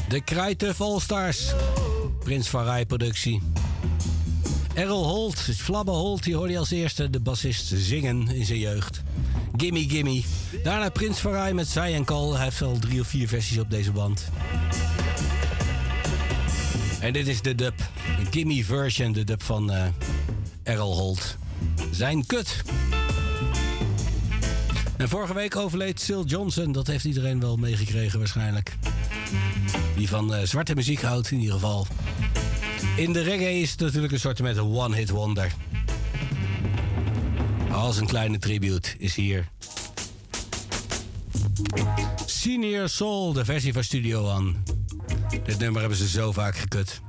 De Krijtuf All-Stars. Prince Far I productie. Errol Holt, Flabbe Holt, die hoorde je als eerste de bassist zingen in zijn jeugd. Gimme Gimme. Daarna Prince Far I met Zij en Call. Hij heeft al 3 of 4 versies op deze band. En dit is de dub. De Gimme version, de dub van Errol Holt. Zijn kut. En vorige week overleed Syl Johnson. Dat heeft iedereen wel meegekregen waarschijnlijk. Die van zwarte muziek houdt in ieder geval. In de reggae is het natuurlijk een soort met een one-hit wonder. Als een kleine tribute is hier Senior Soul, de versie van Studio One. Dit nummer hebben ze zo vaak gekut.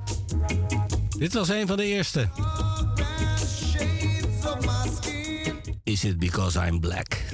Dit was een van de eerste. Is it because I'm black?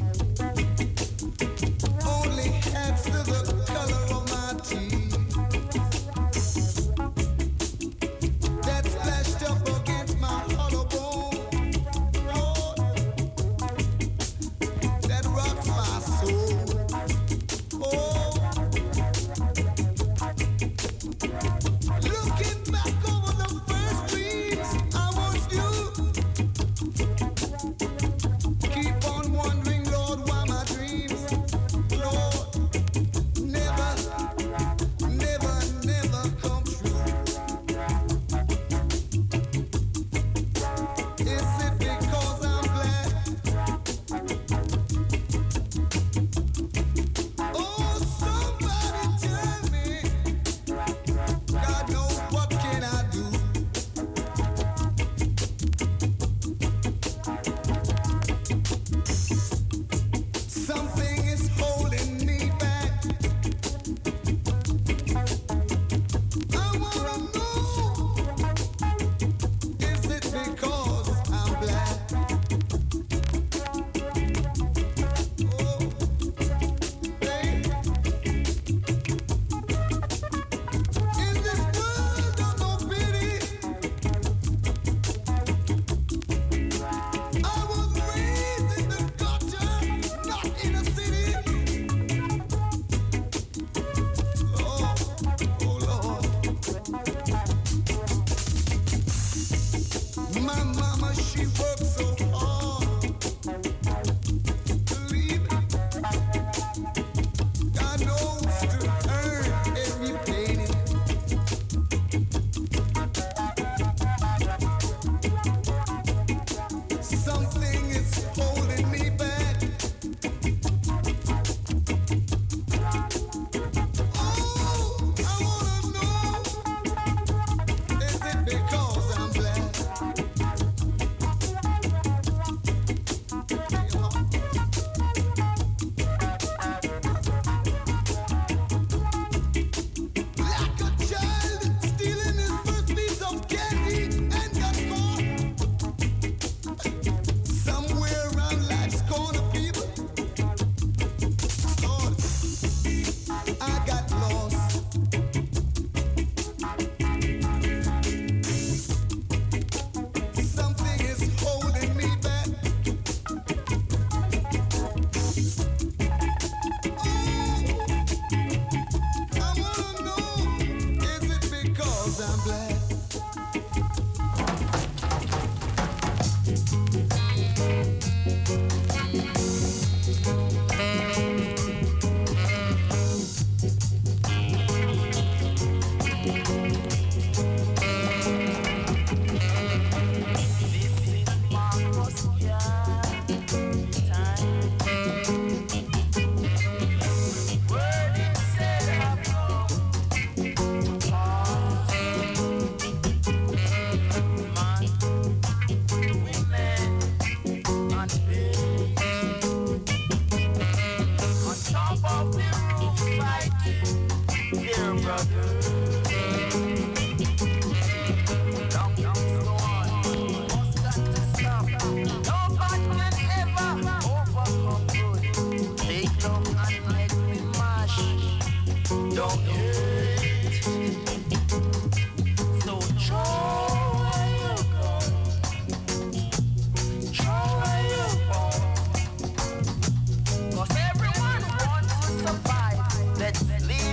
Let's leave.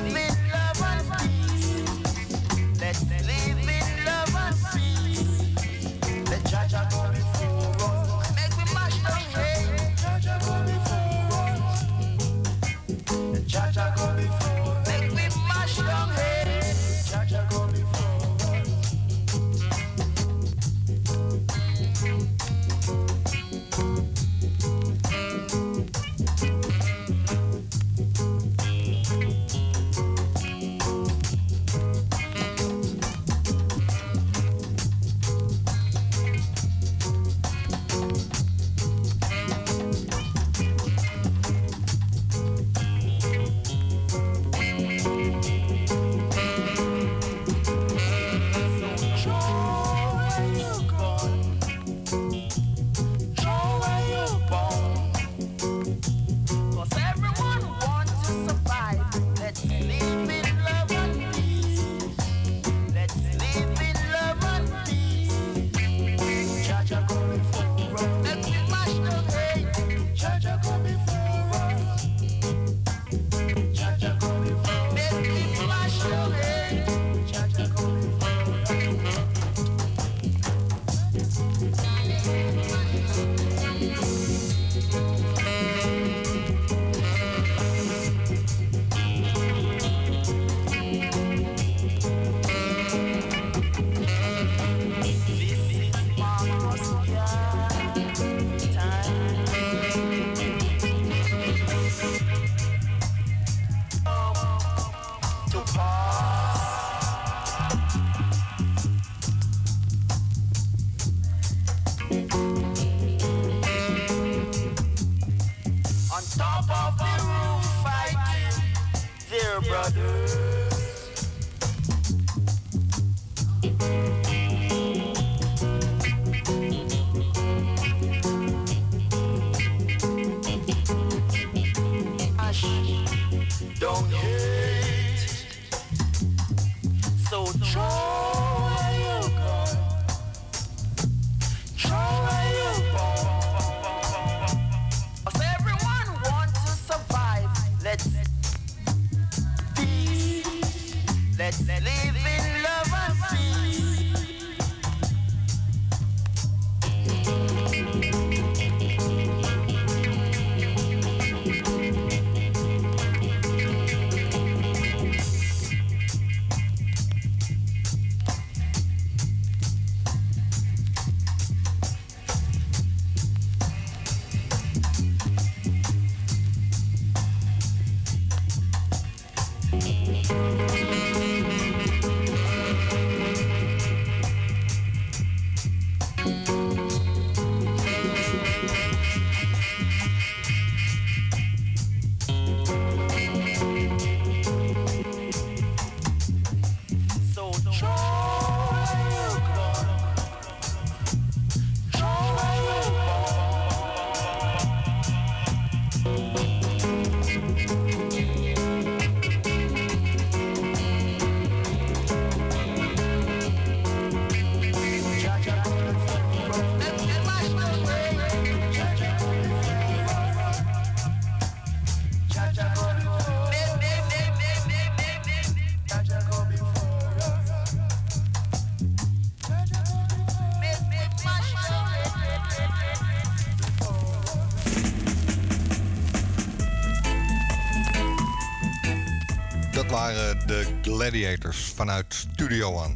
Gladiators vanuit Studio One.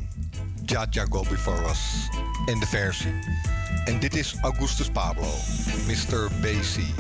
Jah Shaka Go Before Us in de versie. En dit is Augustus Pablo, Mr. Basie.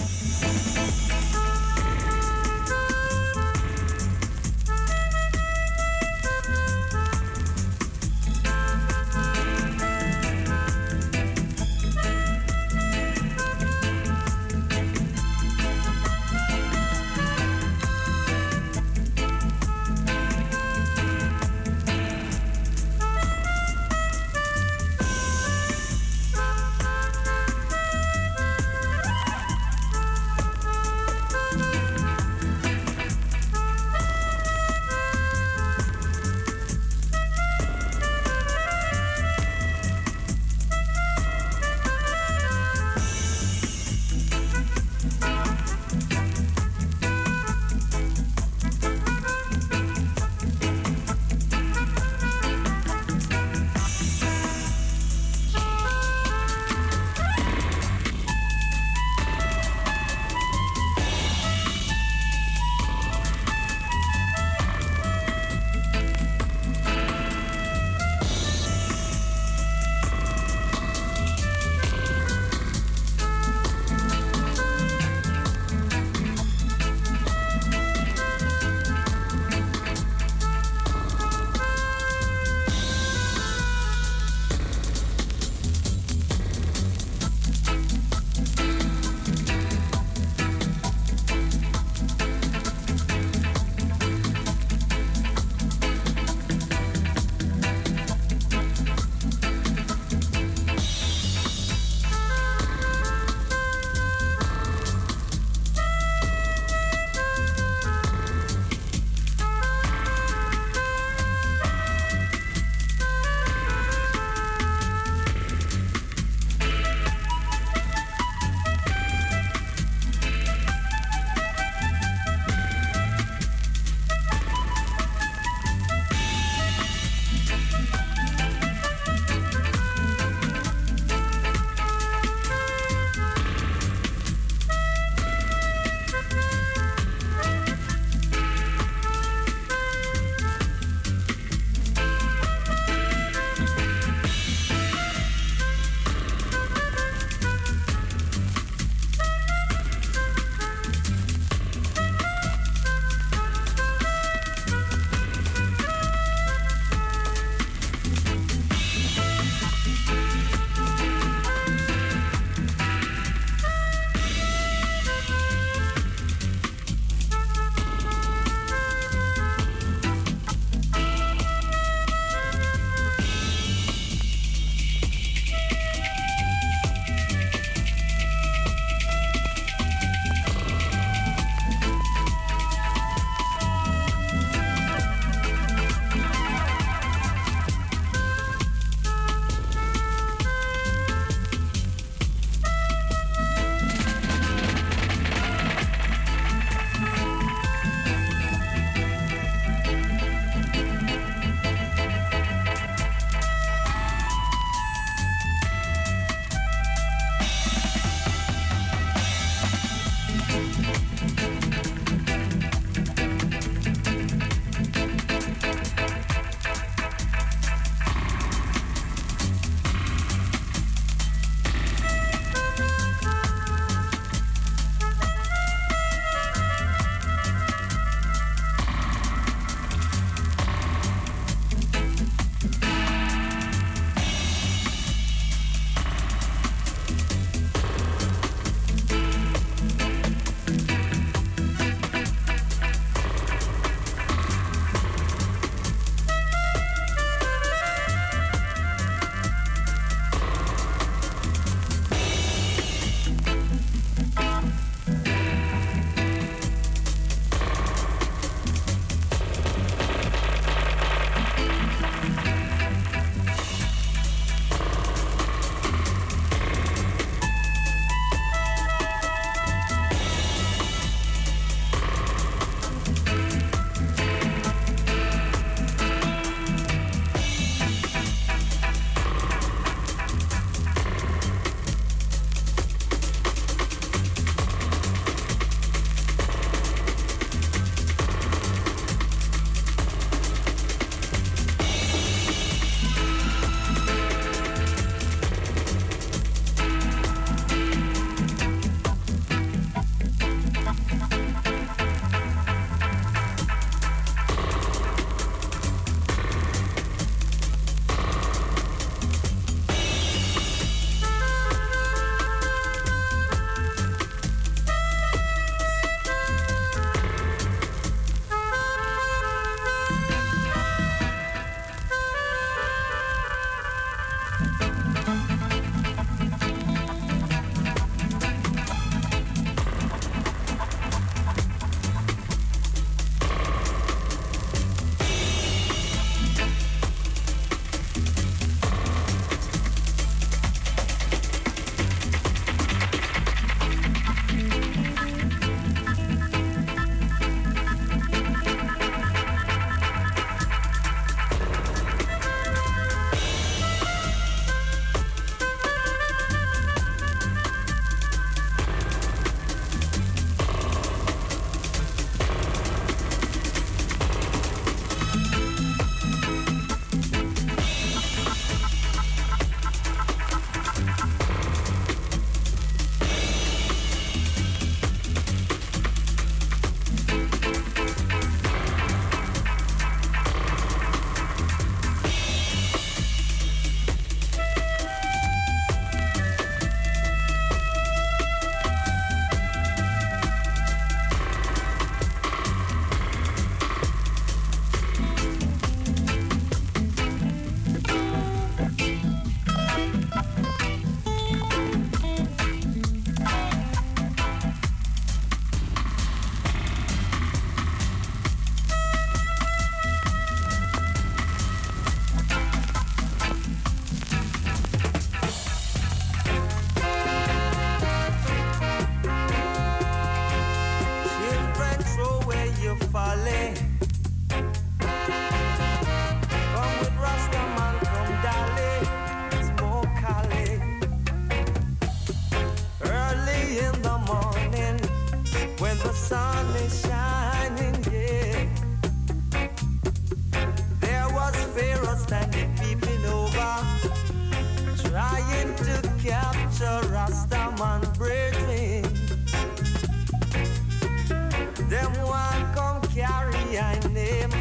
them one come carry I name.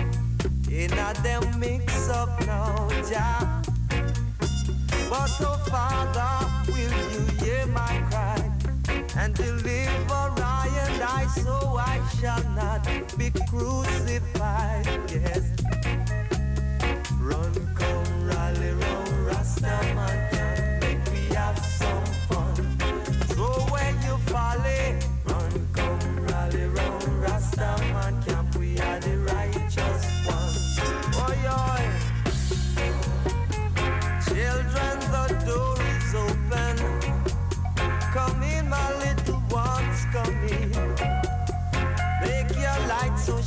In a them mix up now, Jah. But oh Father, will you hear my cry and deliver I and I, so I shall not be crucified. Yes. Run, come, rally, roll, Rastaman.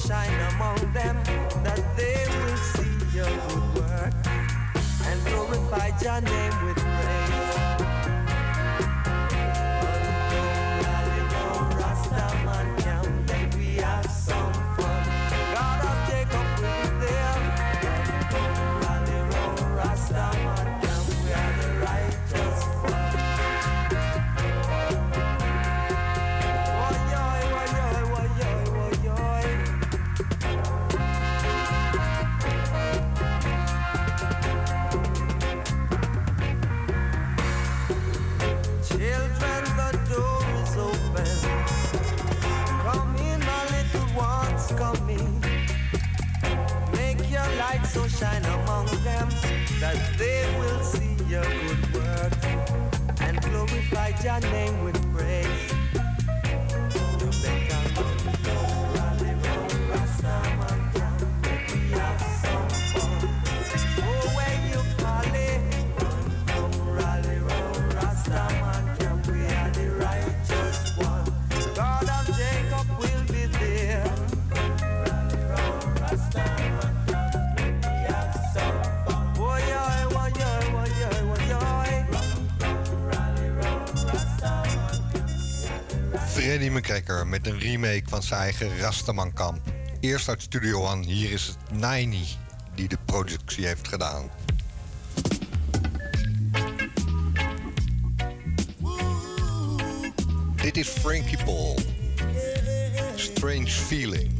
Shine among them that they will see your good work and glorify your name with praise. Rally round, Rastaman camp, let we have some fun. God of Jacob will be there. Rally round, Rastaman camp, we are the righteous ones. So shine among them that they will see your good work and glorify your name with praise. Freddie McGregor met een remake van zijn eigen Rastamankamp. Eerst uit Studio One, hier is het Nine die de productie heeft gedaan. Dit is Frankie Paul. Strange Feeling.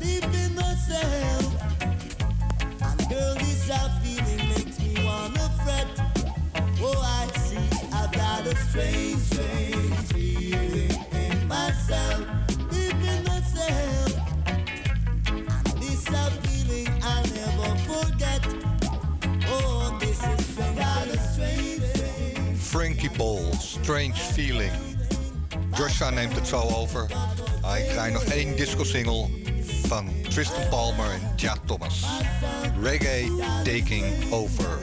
Deep in myself. Frankie Paul, Strange Feeling. Joshua neemt het zo over. Ik draai nog één disco-single van Tristan Palmer en Ja Thomas. Reggae Taking Over.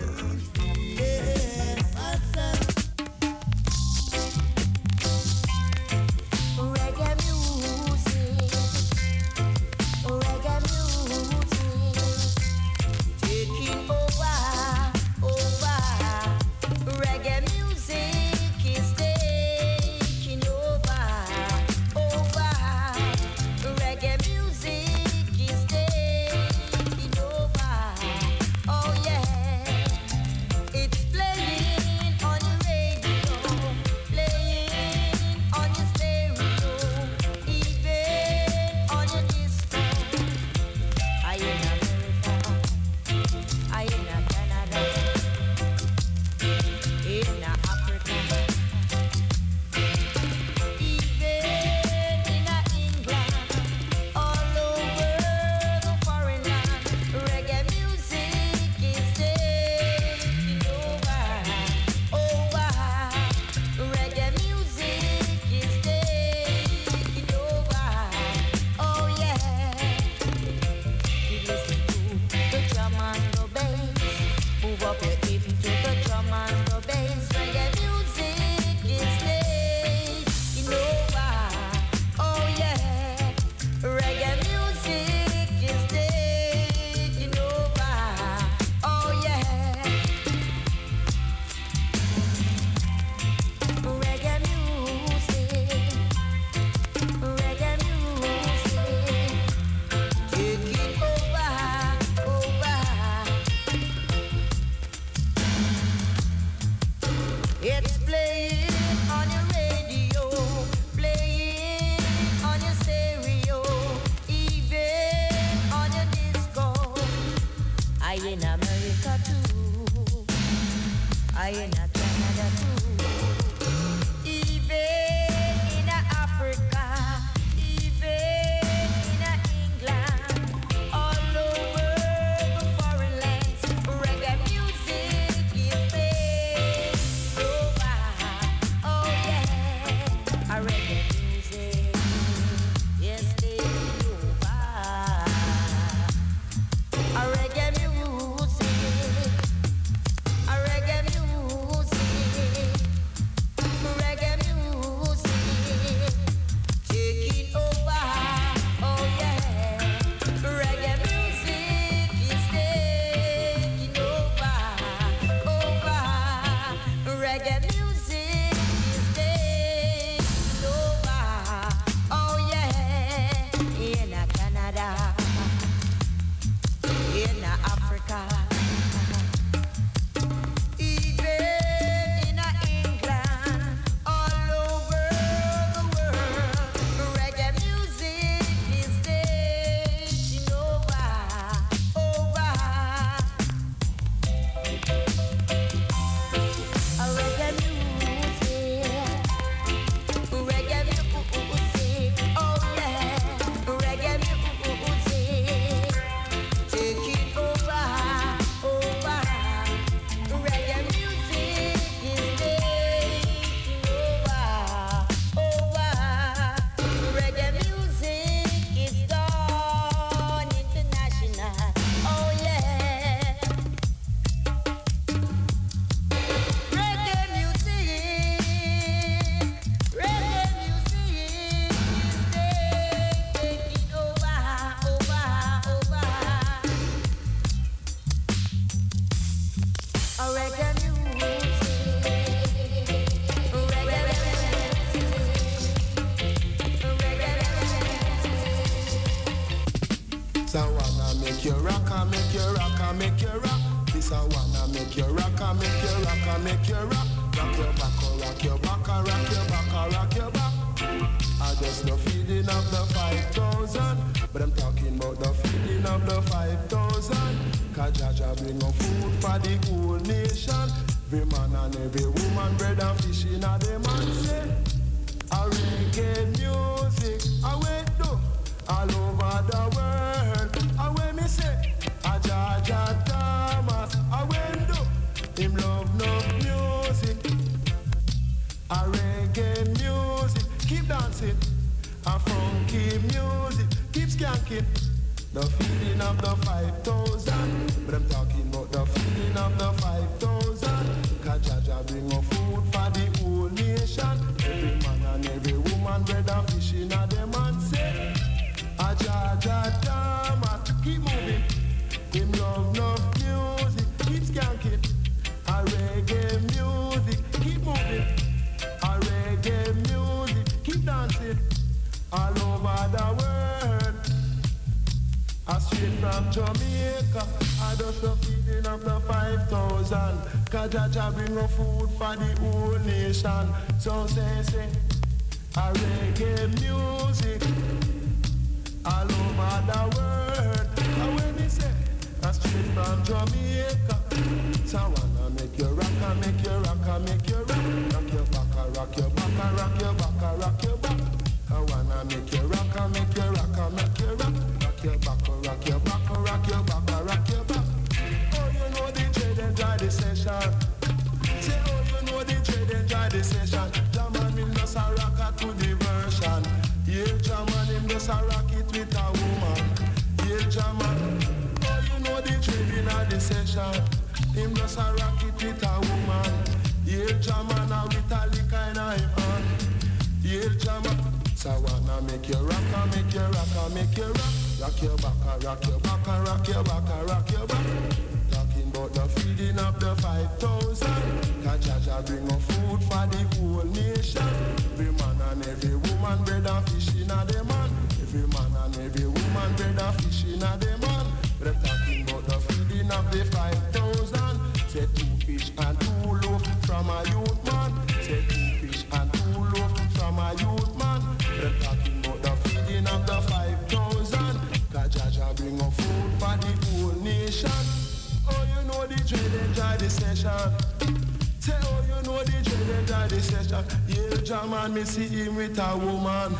The feeling of the 5,000. But I'm talking about the feeling of the 5,000. Cause Jah Jah bring up food for the whole nation. Every man and every woman, bread and fish in a dem and say, a Jah Jah Jah must keep moving. Him love love music, keep skanking. A reggae music, keep moving. A reggae music, keep dancing. All over the world. I straight from Jamaica, I just the feeding of the 5,000. Cause Jah Jah bring up food for the whole nation. So say, a reggae music, all over the world. And when me say, I straight from Jamaica, so I wanna make you rock, I make you rock, I make you rock. Rock your back, I rock your back, I rock your back, I rock your back. I wanna make you rock, I make you rock, I make you rock. Rock your back, oh, rock your back, oh, rock your back, oh, rock your back. Oh, you know the trade enjoy the session. Say, oh, you know the trade enjoy the session. Jaman him just a rock to the version. Yeah, Jaman him just a rock it with a woman. Yeah, Jaman. Oh, you know the trade in the session. Him just a rock it with a woman. Yeah, Jaman a with a liquor in him hand. Yeah, Jaman. So I wanna make you rock, I make you rock, I make you rock. Rock your back, I rock your back, I rock your back, I rock your back. Talking about the feeding of the 5,000. Cause Jah Jah bring up food for the whole nation. Every man and every woman, bread and fish in a dem man. Every man and every woman, bread and fish in a dem man. But I'm talking about the feeding of the 5,000. Say 2 fish and 2 loaves from a youth man. Say 2 fish and 2 loaves from a youth man. But I'm talking about the feeding of the 5,000. Cause Jah Jah bring up food for the whole nation. Oh, you know the trade enjoy the session. Say, oh, you know the trade enjoy the session. Yeah, Jah man, me see him with a woman.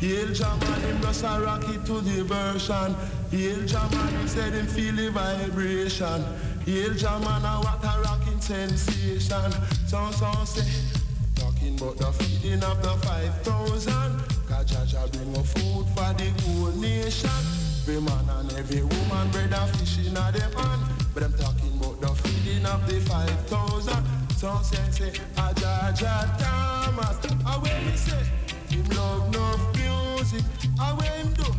Yeah, Jah man, him just a rock it to the version. Yeah, Jah man, him said him feel the vibration. Yeah, Jah man, a what a rocking sensation. Some say, talking about the feeding of the 5,000. Cause Jah Jah bring up food for the whole nation. Every man and every woman, bread and fish in a dem hand. But I'm talking about the feeding of the 5,000. Some say, a Jah Jah Thomas. And when me say, him love no music. And when him do,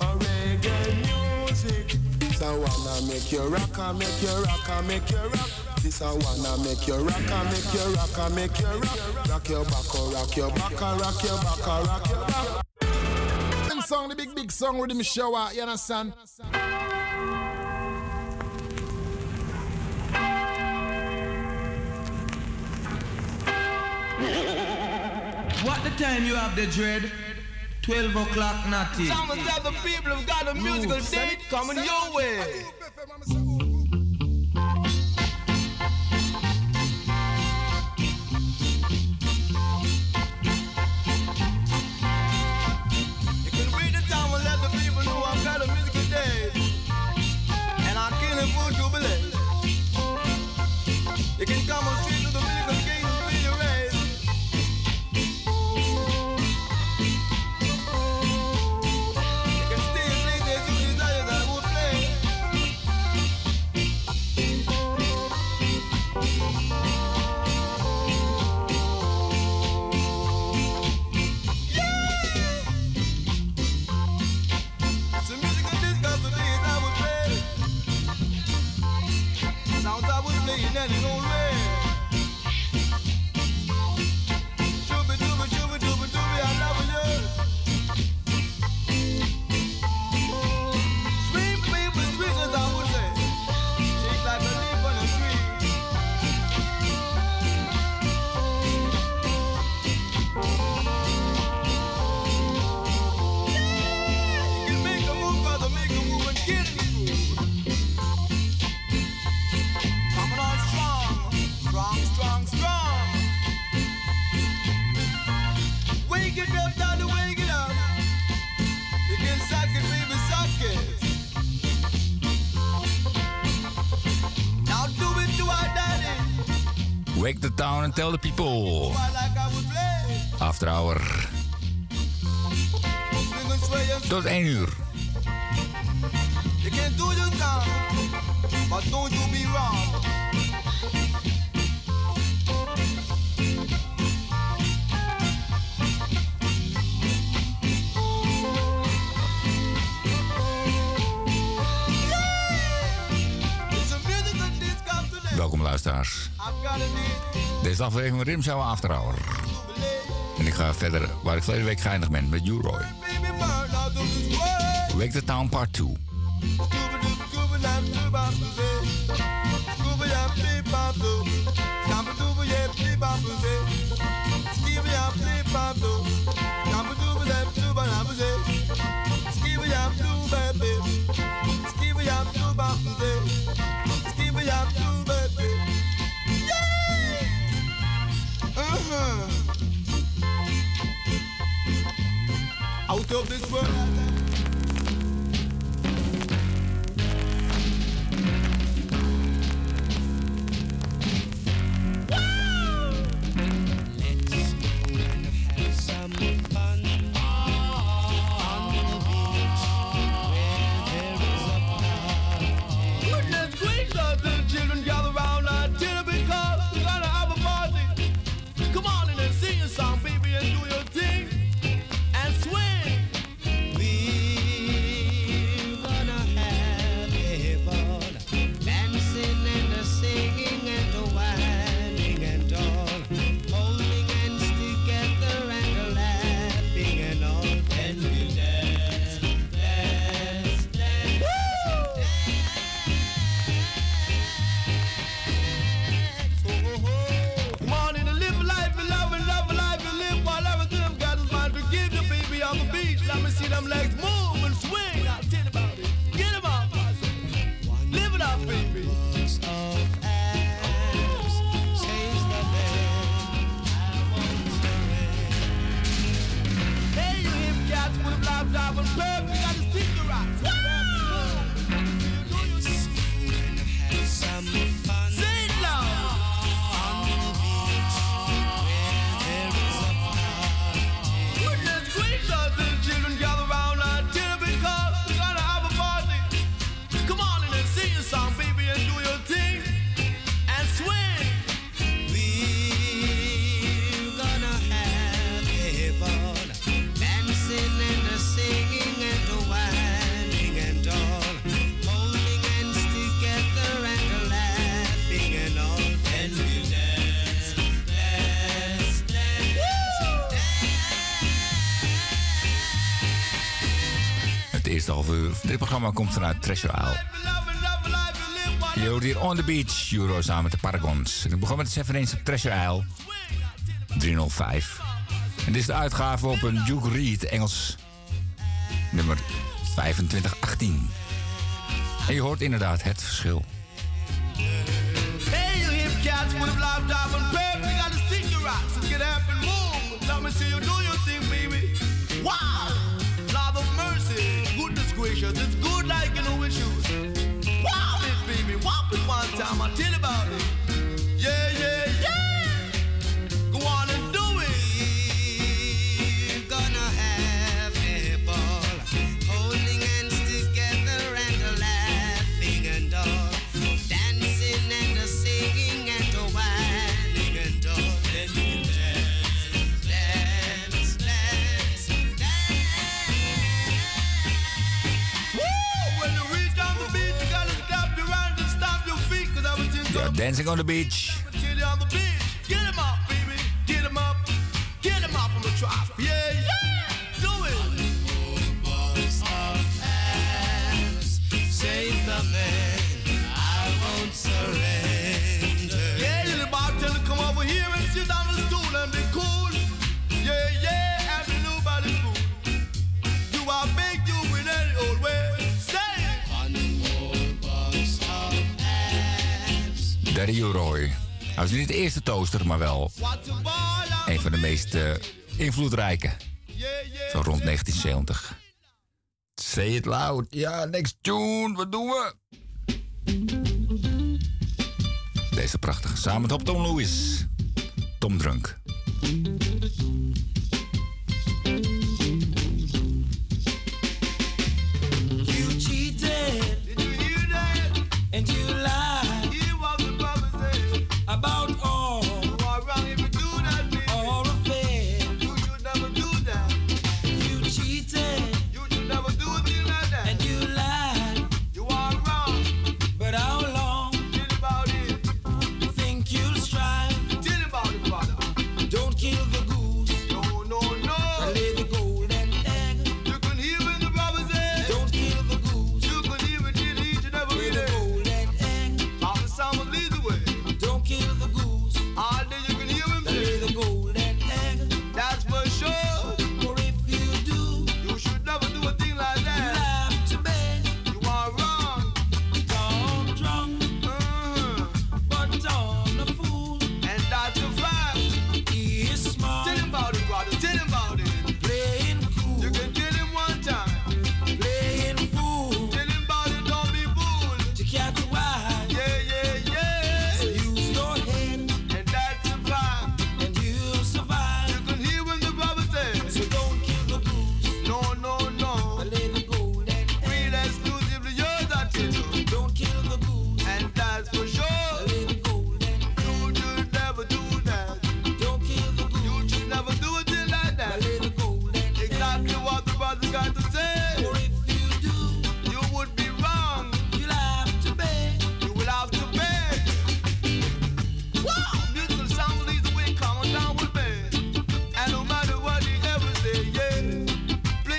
a reggae music. So wanna make you rock, I make you rock, I make you rock. This I wanna make you rock, I make you rock, I make you rock. Rock your back, oh, rock your back, oh, rock your back, oh, rock your back. Them song, the big song, Riddim Shower, you understand? What the time you have the dread? 12 o'clock, nothing. Time to tell the people who've got a musical date coming your way. You can come on straight to the musical gate and be your race. You can stay as late as you desire that I will play. Yeah! So music and disco today is I would play. Sounds I would play in any old way. Wake the town and tell the people. After hour. Tot 1 uur. You do your time, but don't you be wrong. Welkom luisteraars. Deze aflevering van Riddim Shower After Hour. En ik ga verder waar ik verleden week geëindigd ben met U-Roy. Wake the Town Part 2. Out of this world. Dit programma komt vanuit Treasure Isle. Je hoort hier On The Beach, Euro samen met de Paragons. Ik begon met de 7 eens op Treasure Isle, 305. En dit is de uitgave op een Duke Reed, Engels, nummer 2518. En je hoort inderdaad het verschil. Hey, you hip cats with a blow job and pep. You gotta stick your rocks and get up and move. Let me see you do your thing, baby. Wow! Love of mercy. Gracious, it's good like an old shoes. Wow, this baby, whop it one time, I'll tell you about it. Yeah, yeah, yeah. Go on and do it. We're gonna have a ball, holding hands together and laughing and all, dancing and singing and whining and all. Let me You're dancing on the beach. Get him up, baby. Get him up. Get him up on the drop. Yeah, yeah. Do it. Save the man. I won't surrender. Yeah, little bartender, come over here and sit down on the stool and be cool. Yeah, yeah, and be nobody's fool. You are big, you in any old way. Daddy U Roy. Hij was niet de eerste toaster, maar wel een van de meest invloedrijke. Zo rond 1970. Say it loud. Ja, next tune. Wat doen we? Deze prachtige. Samen met Hopeton Lewis. Tom Drunk. You cheated. and you lie. He wasn't promising about all. You are wrong if you do that, baby. All affair. You should never do that. You cheated. You should never do a thing like that. And you lied. You are wrong. But how long? Think about it. Think you'll strive. Think about it, father. Don't kill the goose. No, no, no. And lay the golden egg. You can hear when the brothers say. Don't kill the goose. You can hear it till each and every day.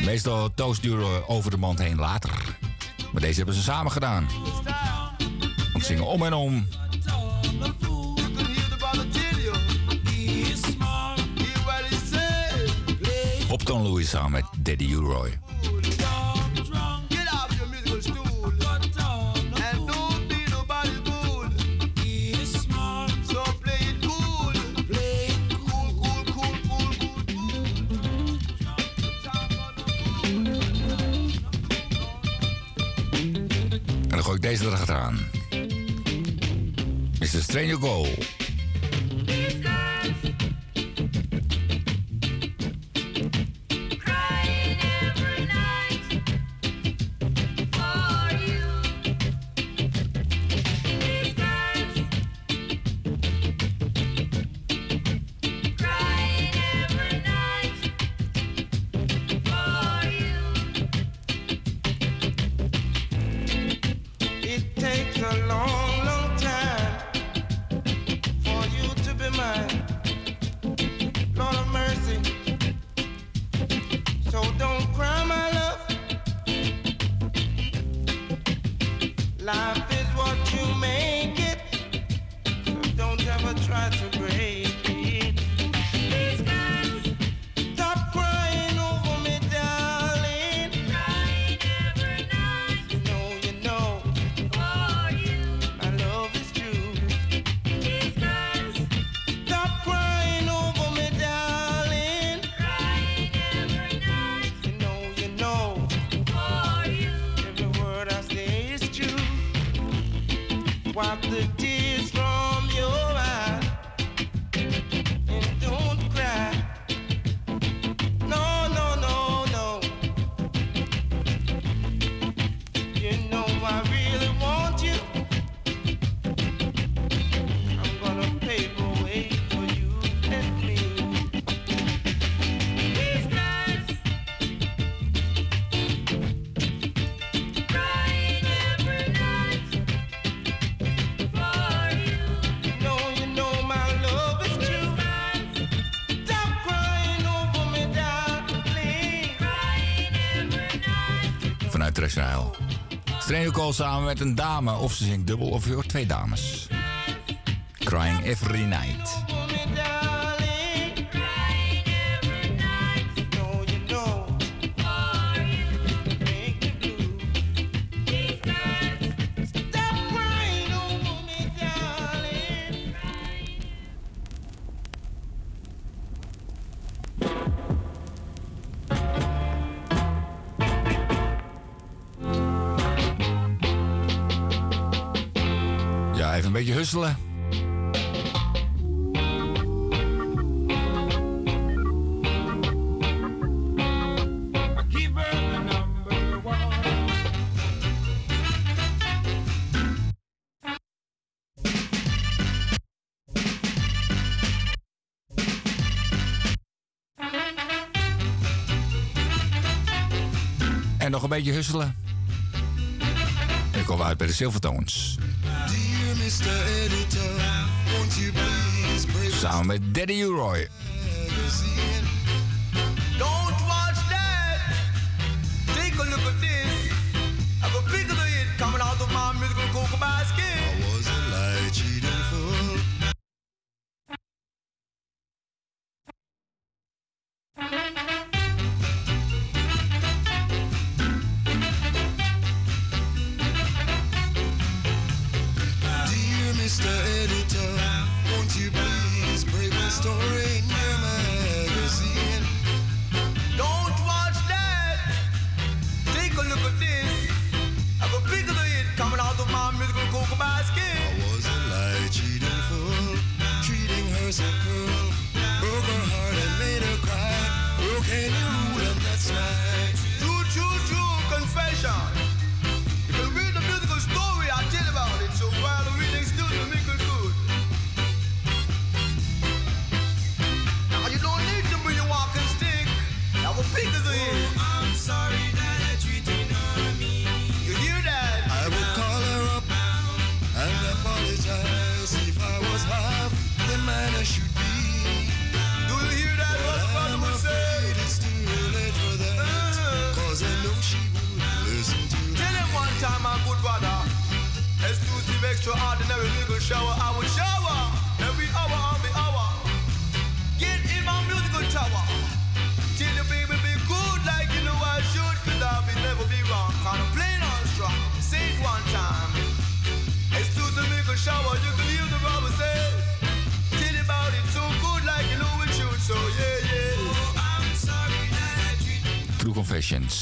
Meestal toastduren over de mand heen later. Maar deze hebben ze samen gedaan. Want zingen om en om. Hopeton Lewis samen met Daddy U Roy. Deze erachteraan. Mr. Stranger Go. Treasure Isle. Stranger Call samen met een dame. Of ze zingt dubbel of je hoort twee dames. Crying Every Night. Beetje husselen. nog een beetje husselen. En ik kom uit bij de Silvertones. Samen met Daddy U Roy.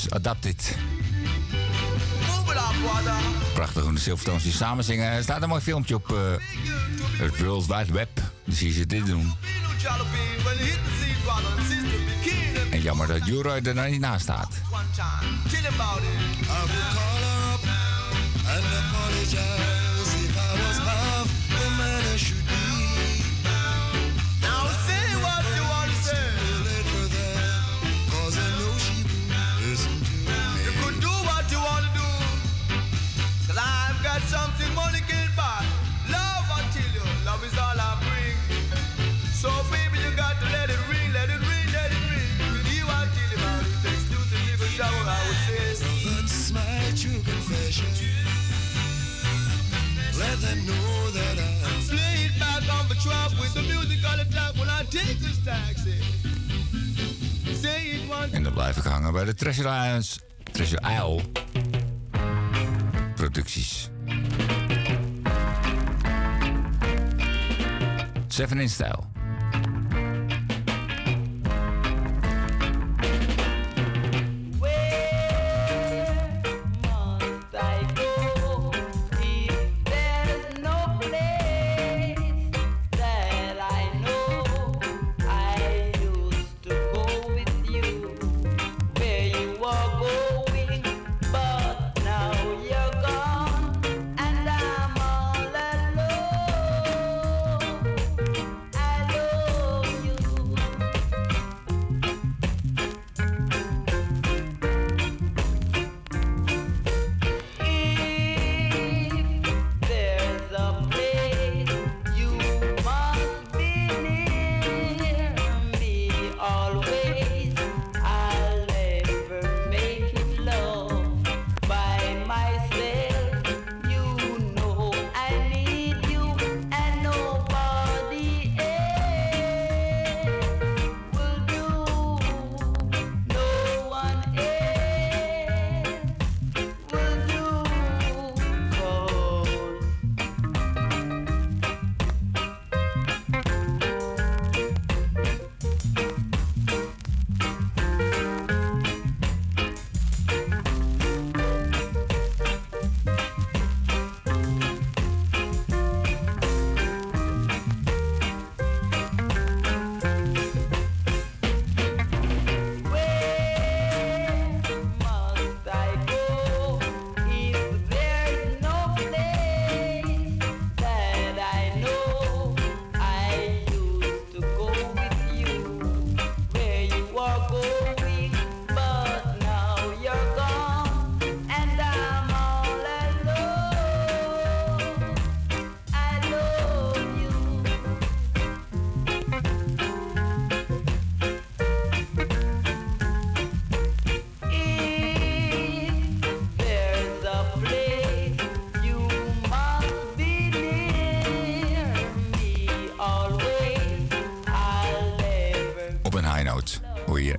Adapted. Prachtig hoe de Silvertones die samen zingen. Er staat een mooi filmpje op het World Wide Web. Dan zie je dit doen. En jammer dat U-Roy er nou niet naast staat. En dan blijf ik hangen bij de Treasure Isle producties. 7 in stijl.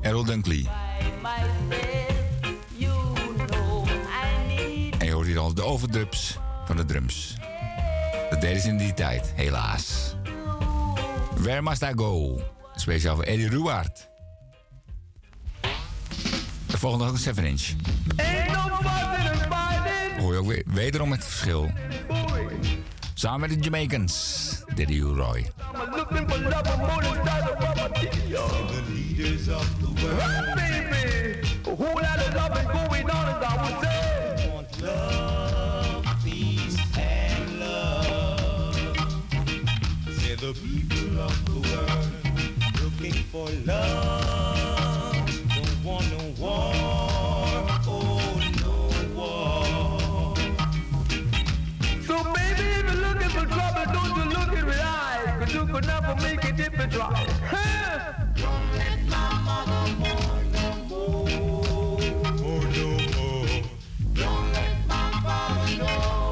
Errol Dunkley. En je hoort hier al de overdubs van de drums. Dat deden ze in die tijd, helaas. Where Must I Go? Speciaal voor Eddie Ruwaard. De volgende ook een 7-inch. Hoor je ook wederom het verschil. Samen met de Jamaicans, Daddy U Roy. The people of the world looking for love, don't want no war, oh no war. So baby, if you're looking for trouble, don't you look in my eyes, cause you could never make it if you try. Don't let my mother mourn no more, oh no more. Don't let my father know.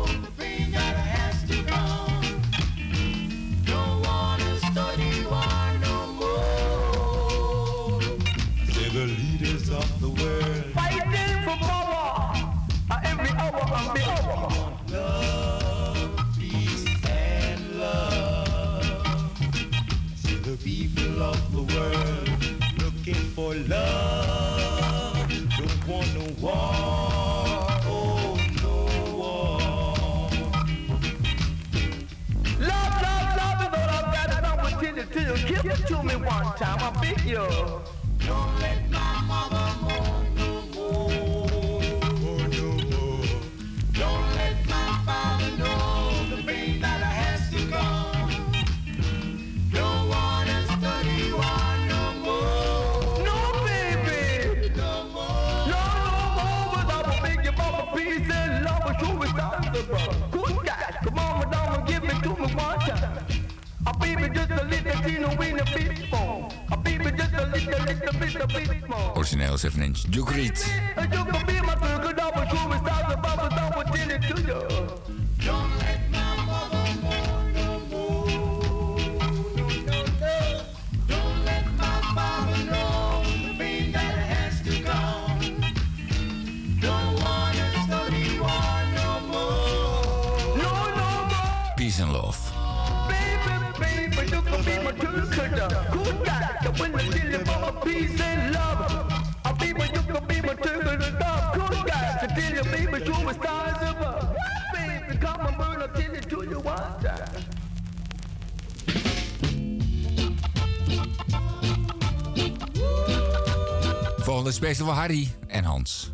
Looking for love, don't want no war, oh no war. Love, love, love is all I've got, and I'll continue till you give it to me one time, I'll beat you. Don't let my mother mourn no more, oh no more. Don't let my father know the pain that I has to come. Don't wanna study why. Good guys, come on, madame, give it to me one time. A baby just a little teen who ain't a big phone. A baby just a little bit of big phone. Origineel 7-inch Duke Reed. You can be my sugar, that was true, it's not the bubble, that was in it to you. Don't let my mother mourn no more. Don't let my father know the pain that has to come. Don't wanna study why. Peace and love. Baby, baby, you can be my tutor. Good guy, you win the deal for peace and love. A baby, you can be my tutor. Good guy, to deal you, baby, show me stars above. Baby, come and burn up till you do your one time. Volgende special voor Harry en Hans.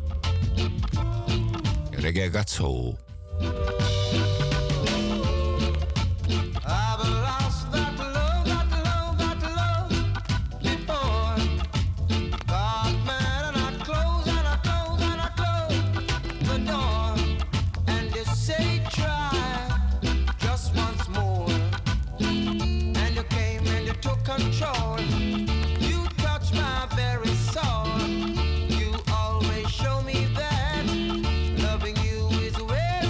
Reggae Got Soul. Control. You touch my very soul. You always show me that loving you is a way.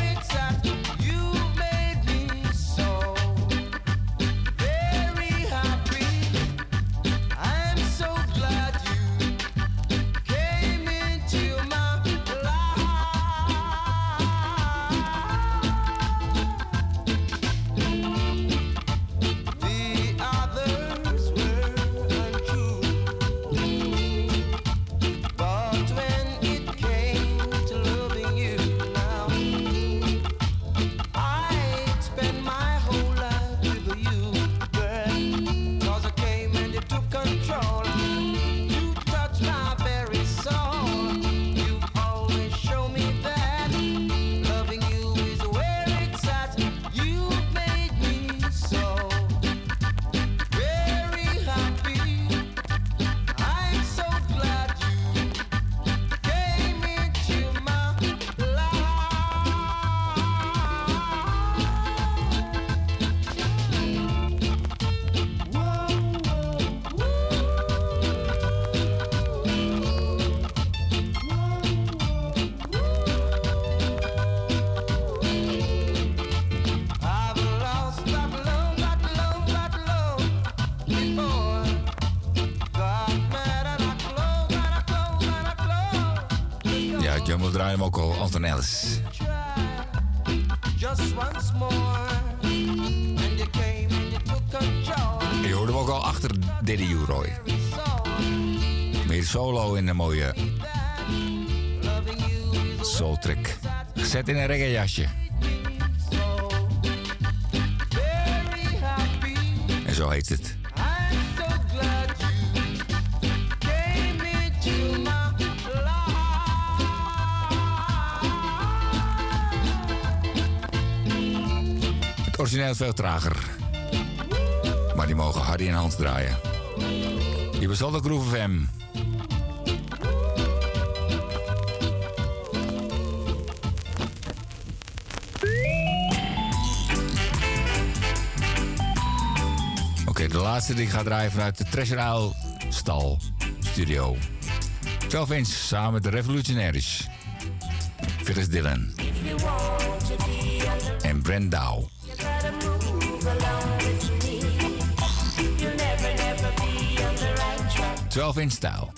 plaatje, want we draaien hem ook al, Anton Ellis. Je hoort hem ook al achter Daddy U Roy. Meer solo in een mooie soul track. Zet in een reggae jasje. En zo heet het. Het origineel is veel trager. Maar die mogen Harry en Hans draaien. Je bestelt ook Groove FM. De laatste die ik ga draaien vanuit de Treasure Isle stal studio. 12 inch samen met de Revolutionaries. Phyllis Dillon. En Brent Dow. Right 12 inch stijl.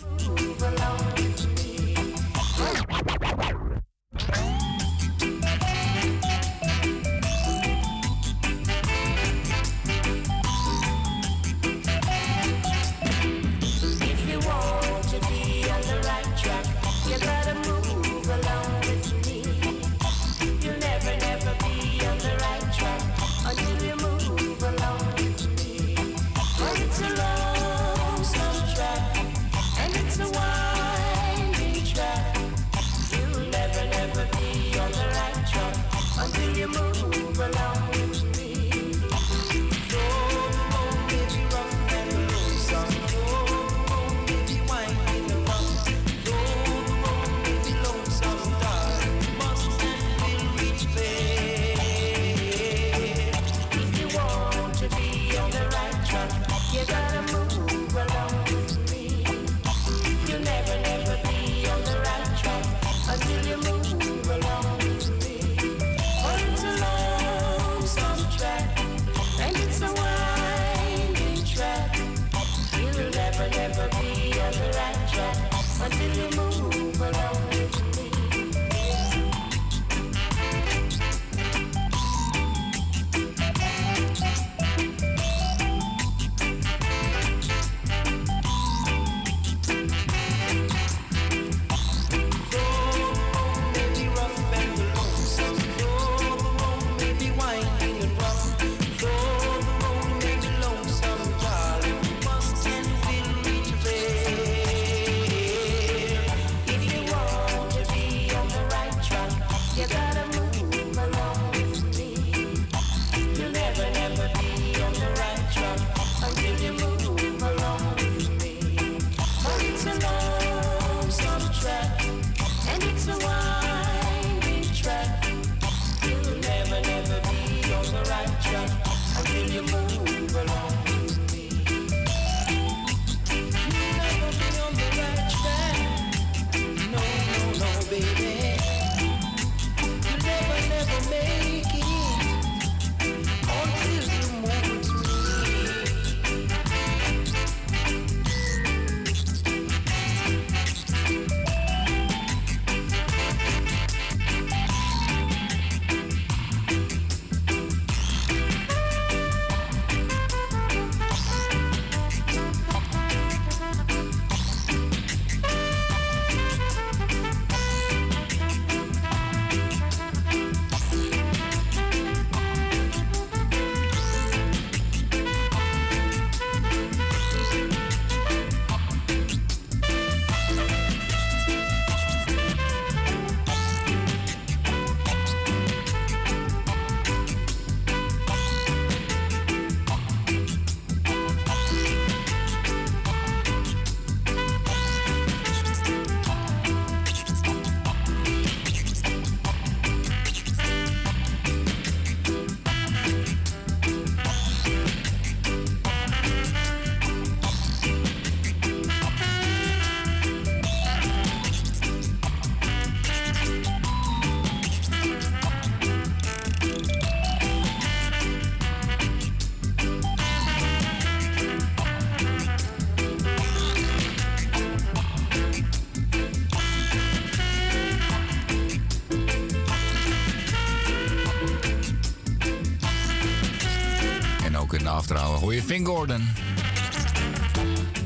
kunnen afdragen. Hoor je Vint Gordon?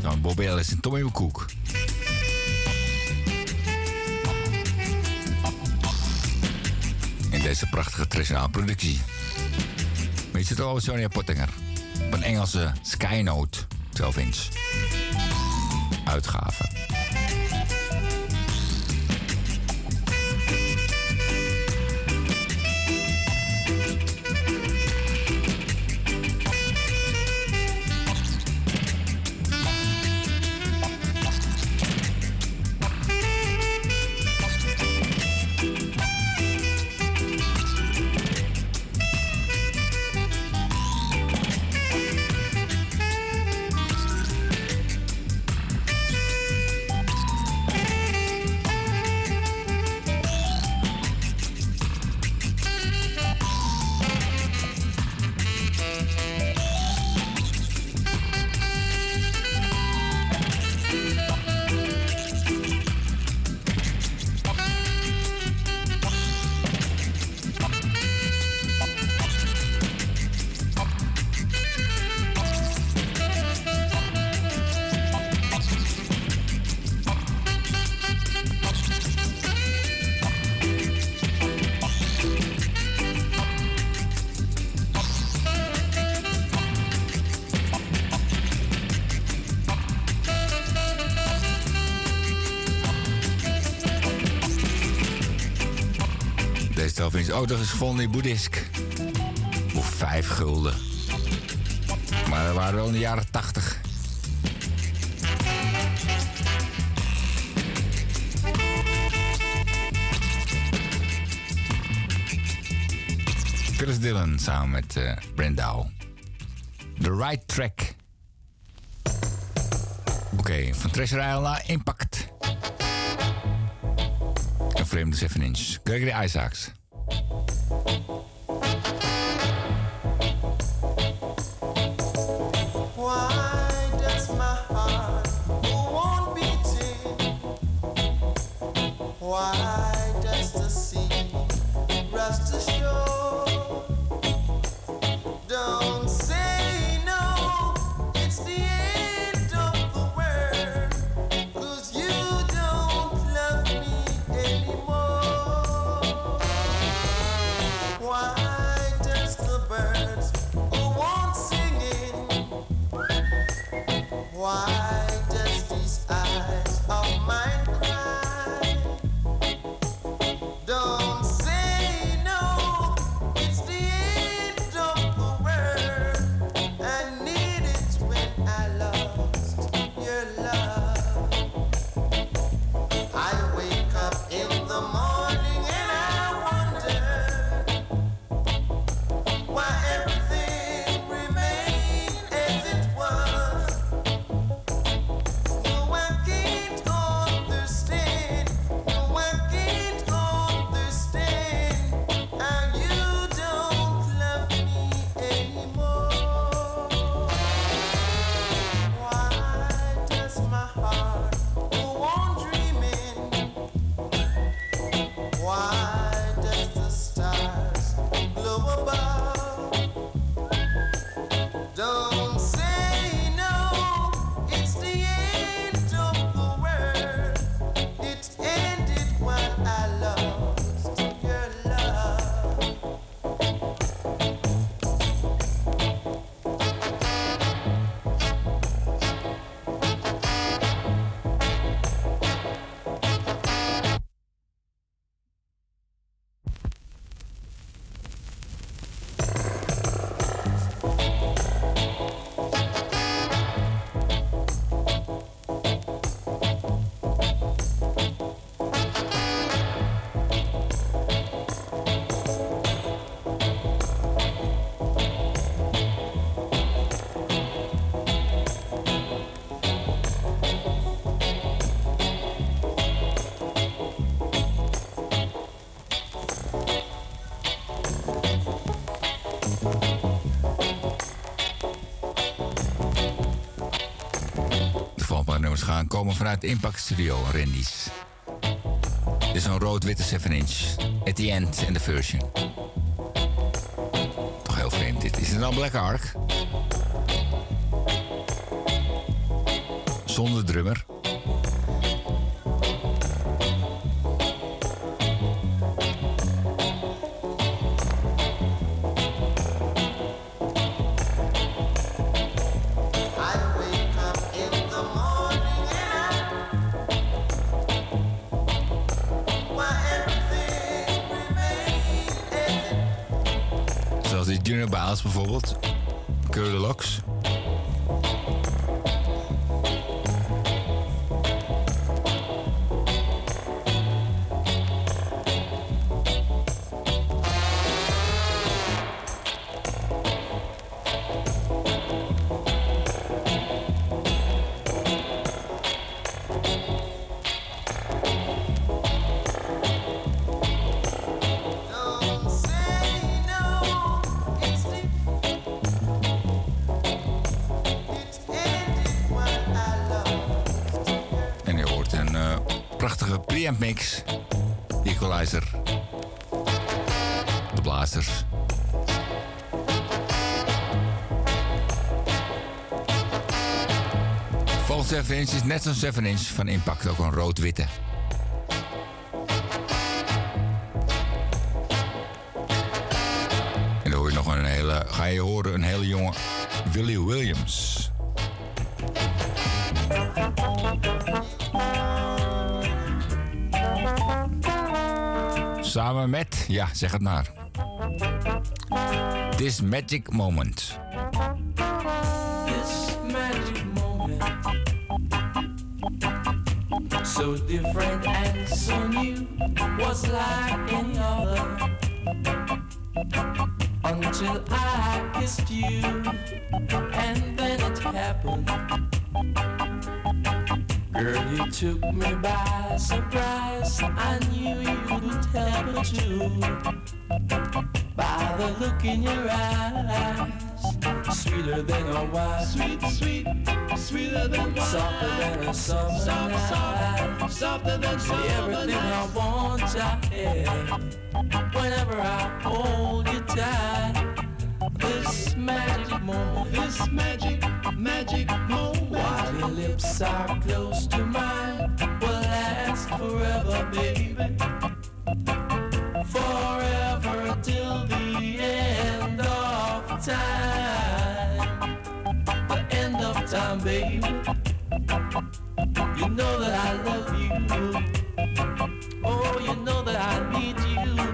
Dan Bob Ellis en Tommy Cook. En deze prachtige traditionele productie. Weet je het al, Sonia Pottinger? Op een Engelse Skynote, 12 inch. Uitgave. Oh, dat is gevonden in Boeddhisk. Voor 5 gulden. Maar we waren wel in de jaren 80. Chris Dillon samen met Brendao. The Right Track. Oké, van Treasure Isle naar Impact. Een vreemde 7 inch. Gregory Isaacs. Komen vanuit Impact Studio, Randy's. Dit is een rood-witte 7 inch. At the End in the Version. Toch heel vreemd. Dit is dan Black Ark. Zonder drummer. Junior Baals bijvoorbeeld, Curly Locks. Mix, Equalizer, de blazers. Volgens 7 inch is net zo'n 7 inch van impact, ook een rood-witte. En dan hoor je nog een hele, ga je horen, een hele jonge Willie Williams. Samen met, ja, zeg het maar. This Magic Moment. This magic moment. So different and so new. Was like any other. Until I kissed you. And then it happened. Girl, you took me by surprise. I knew you would tell the truth by the look in your eyes. Sweeter than a wine, sweet, sweet, sweeter than wine. Softer than a summer, soft, soft, softer than summer. Everything I want, I have. Whenever I hold you tight. This magic moment, this magic, magic moment. While your lips are close to mine, will last forever, baby. Forever till the end of time. The end of time, baby. You know that I love you. Oh, you know that I need you.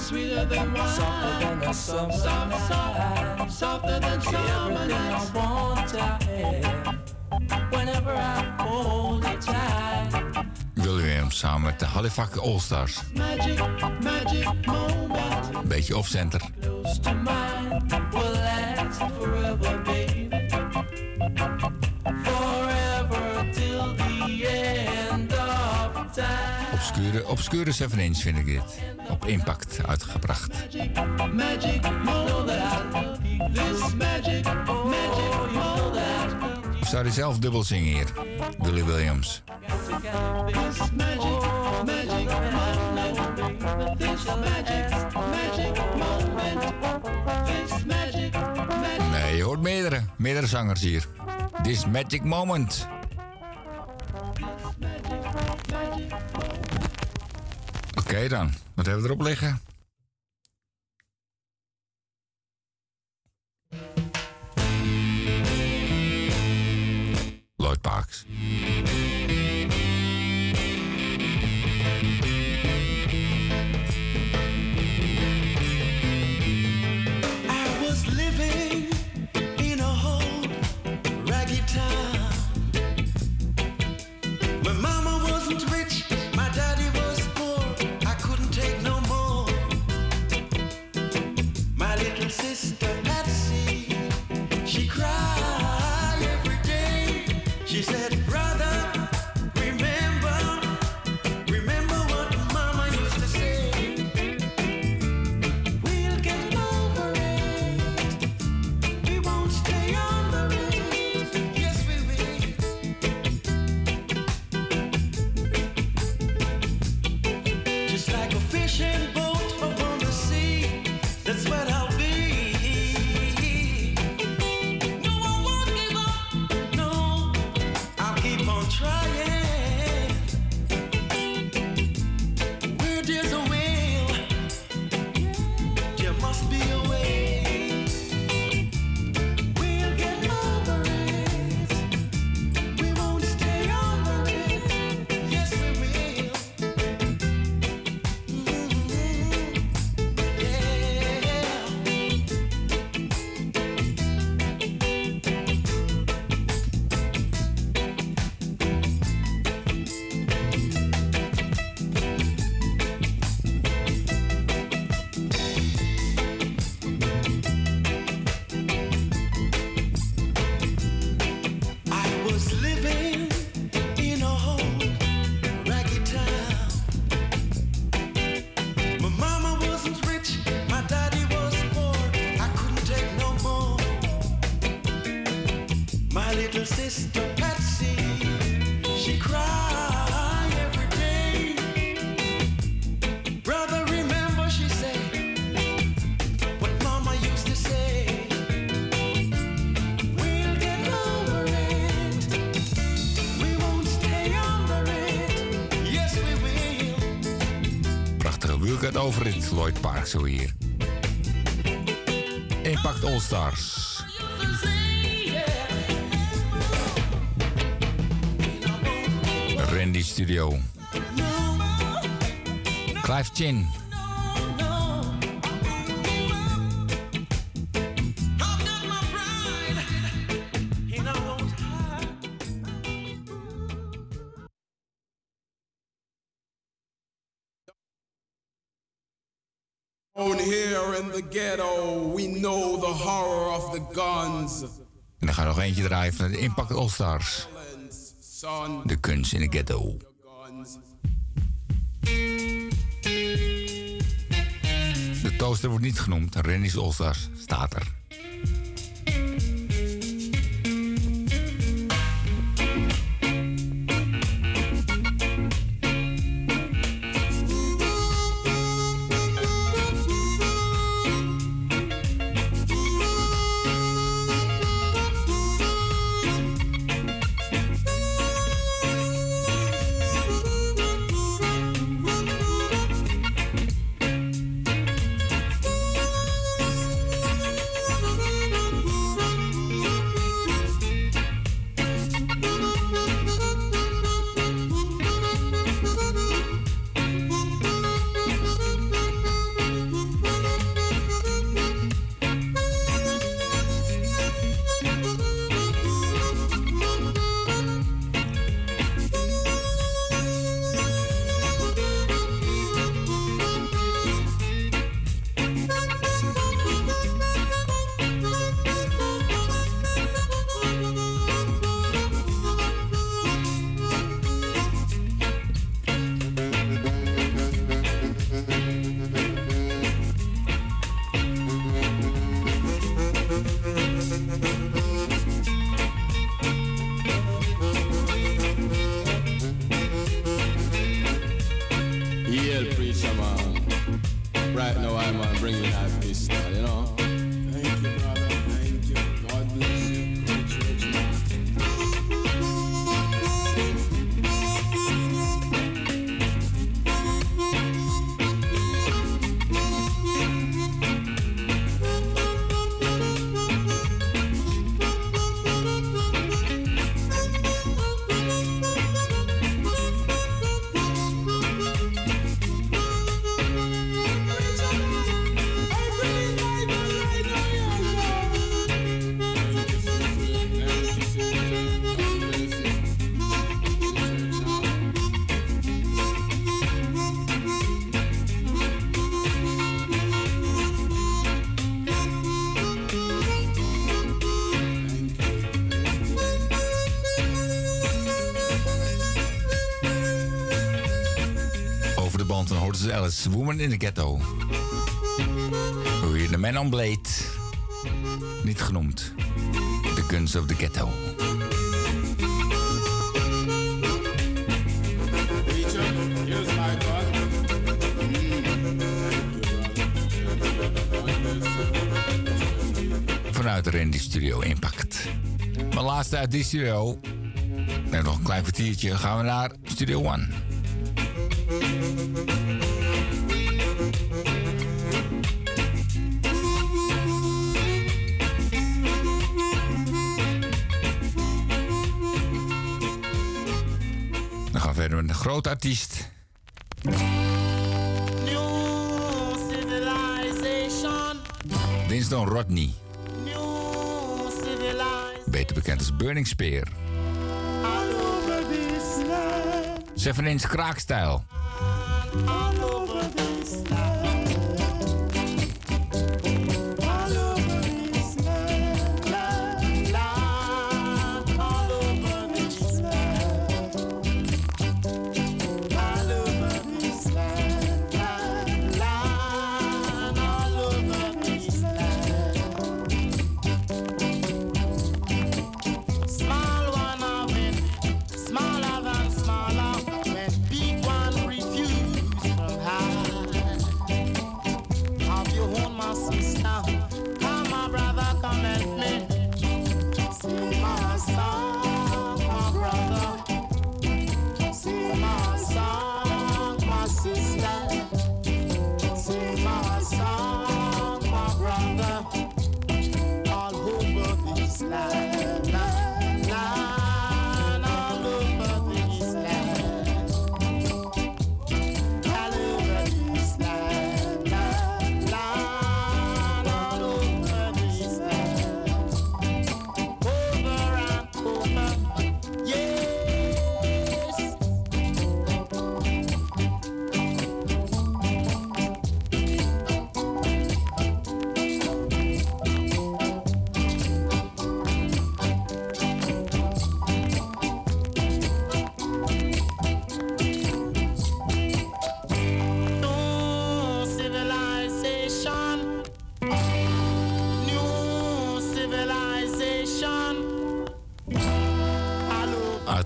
Sweeter than wine, softer than a summer, softer, soft, softer than summer. Everything I want, I have. Whenever I hold it tight. William samen met de Halifax All-Stars. Magic, magic moment. Beetje off-center. Close to mine, will last forever, baby. Forever till the end of time. Obscure 7 inch vind ik dit. Op impact uitgebracht. Of zou hij zelf dubbel zingen hier? Willie Williams. Nee, je hoort meerdere zangers hier. This Magic Moment. Oké dan, wat hebben we erop liggen? Lloyd Parks. She cried every day. She said, Het overrit, Lloyd Park, zo hier. Impact All Stars. Randy Studio. Clive Chin. Ghetto, we know the horror of the guns. En dan gaan we nog eentje draaien van de Impact All Stars. De kunst in de ghetto. De toaster wordt niet genoemd. Rennie's All Stars staat er. Alice, Woman in the Ghetto. Weer de Man on Blade. Niet genoemd. The Guns of the Ghetto. Vanuit de Randy Studio Impact. Maar laatste uit die studio. En nog een klein kwartiertje gaan we naar Studio One. Een groot artiest. Winston Rodney. Beter bekend als Burning Spear. 7-inch kraakstijl. Small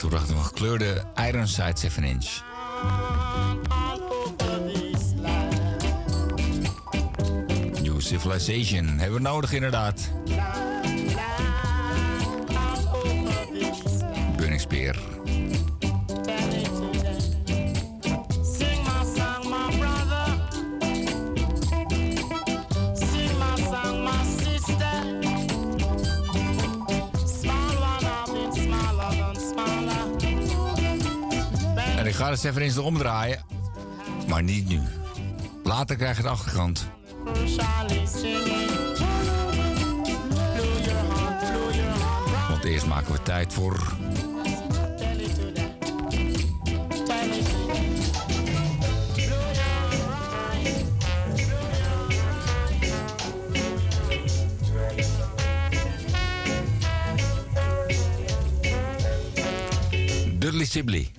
uitgebracht in een gekleurde Ironside 7-inch. New Civilization hebben we nodig, inderdaad. Burning Spear. Ik ga het even eens omdraaien, maar niet nu. Later krijg je de achterkant. Want eerst maken we tijd voor... Dudley Sibley.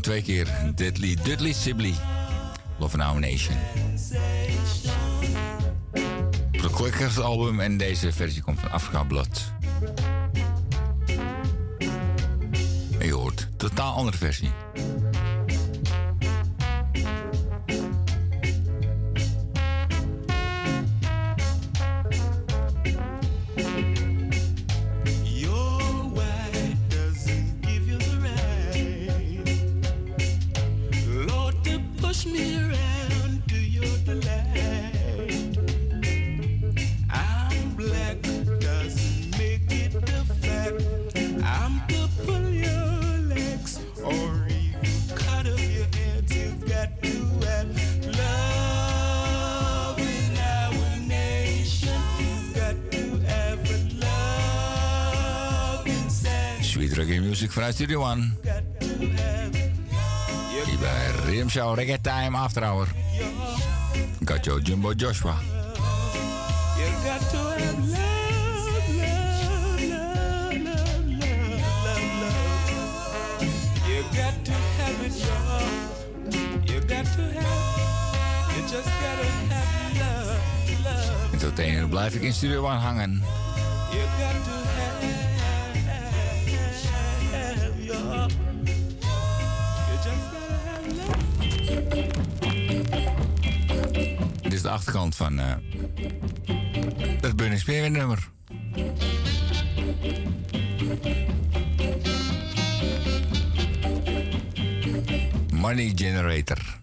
Twee keer Dudley Sibley, Love and Our Nation. De Quickers album en deze versie komt van Afrika Blood. En je hoort een totaal andere versie. Sweet reggae music vanuit Studio One. Hier bij Riddim Shower, Reggae Time After Hour. Gacho Jumbo Joshua. En tot 1 uur blijf ik in Studio One hangen. Dit is de achterkant van het Bunningspeerweer-nummer. Money Generator.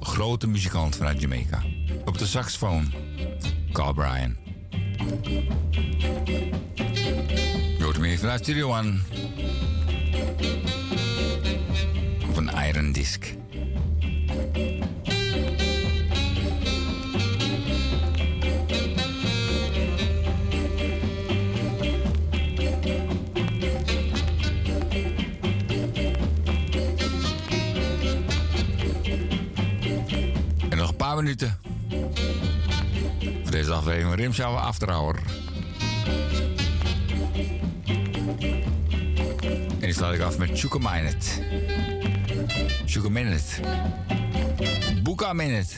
Grote muzikant vanuit Jamaica. Op de saxofoon, Carl Bryan. Grote muziek vanuit Studio One. Op een iron disc. Minuten. Voor deze aflevering van Riddim Shower After Hour. En die sluit ik af met Sugar Minute. Sugar Minute. Buka Minute.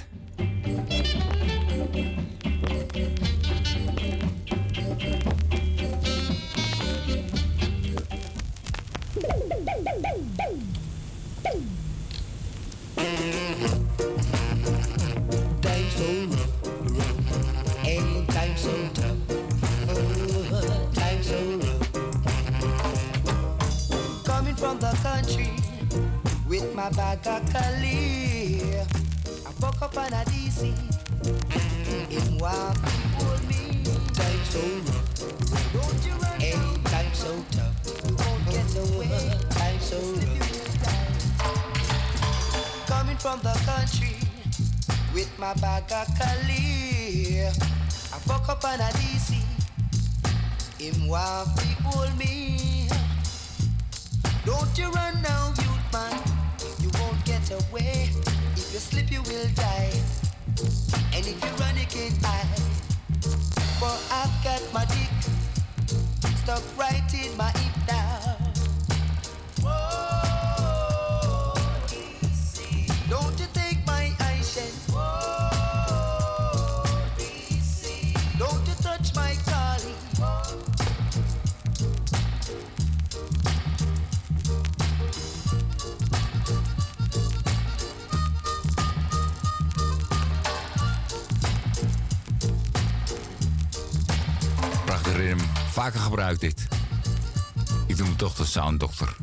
Don't you touch my darling. vaker gebruikt dit. Ik noem hem toch de sounddokter.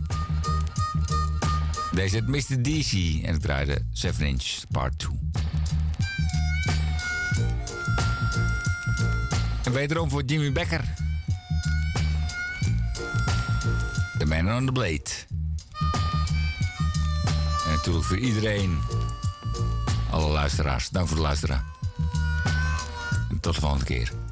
Deze is Mr. DC en ik draaide 7 Inch Part 2. En wederom voor Jimmy Becker. The Man on the Blade. En natuurlijk voor iedereen. Alle luisteraars, dank voor het luisteren. En tot de volgende keer.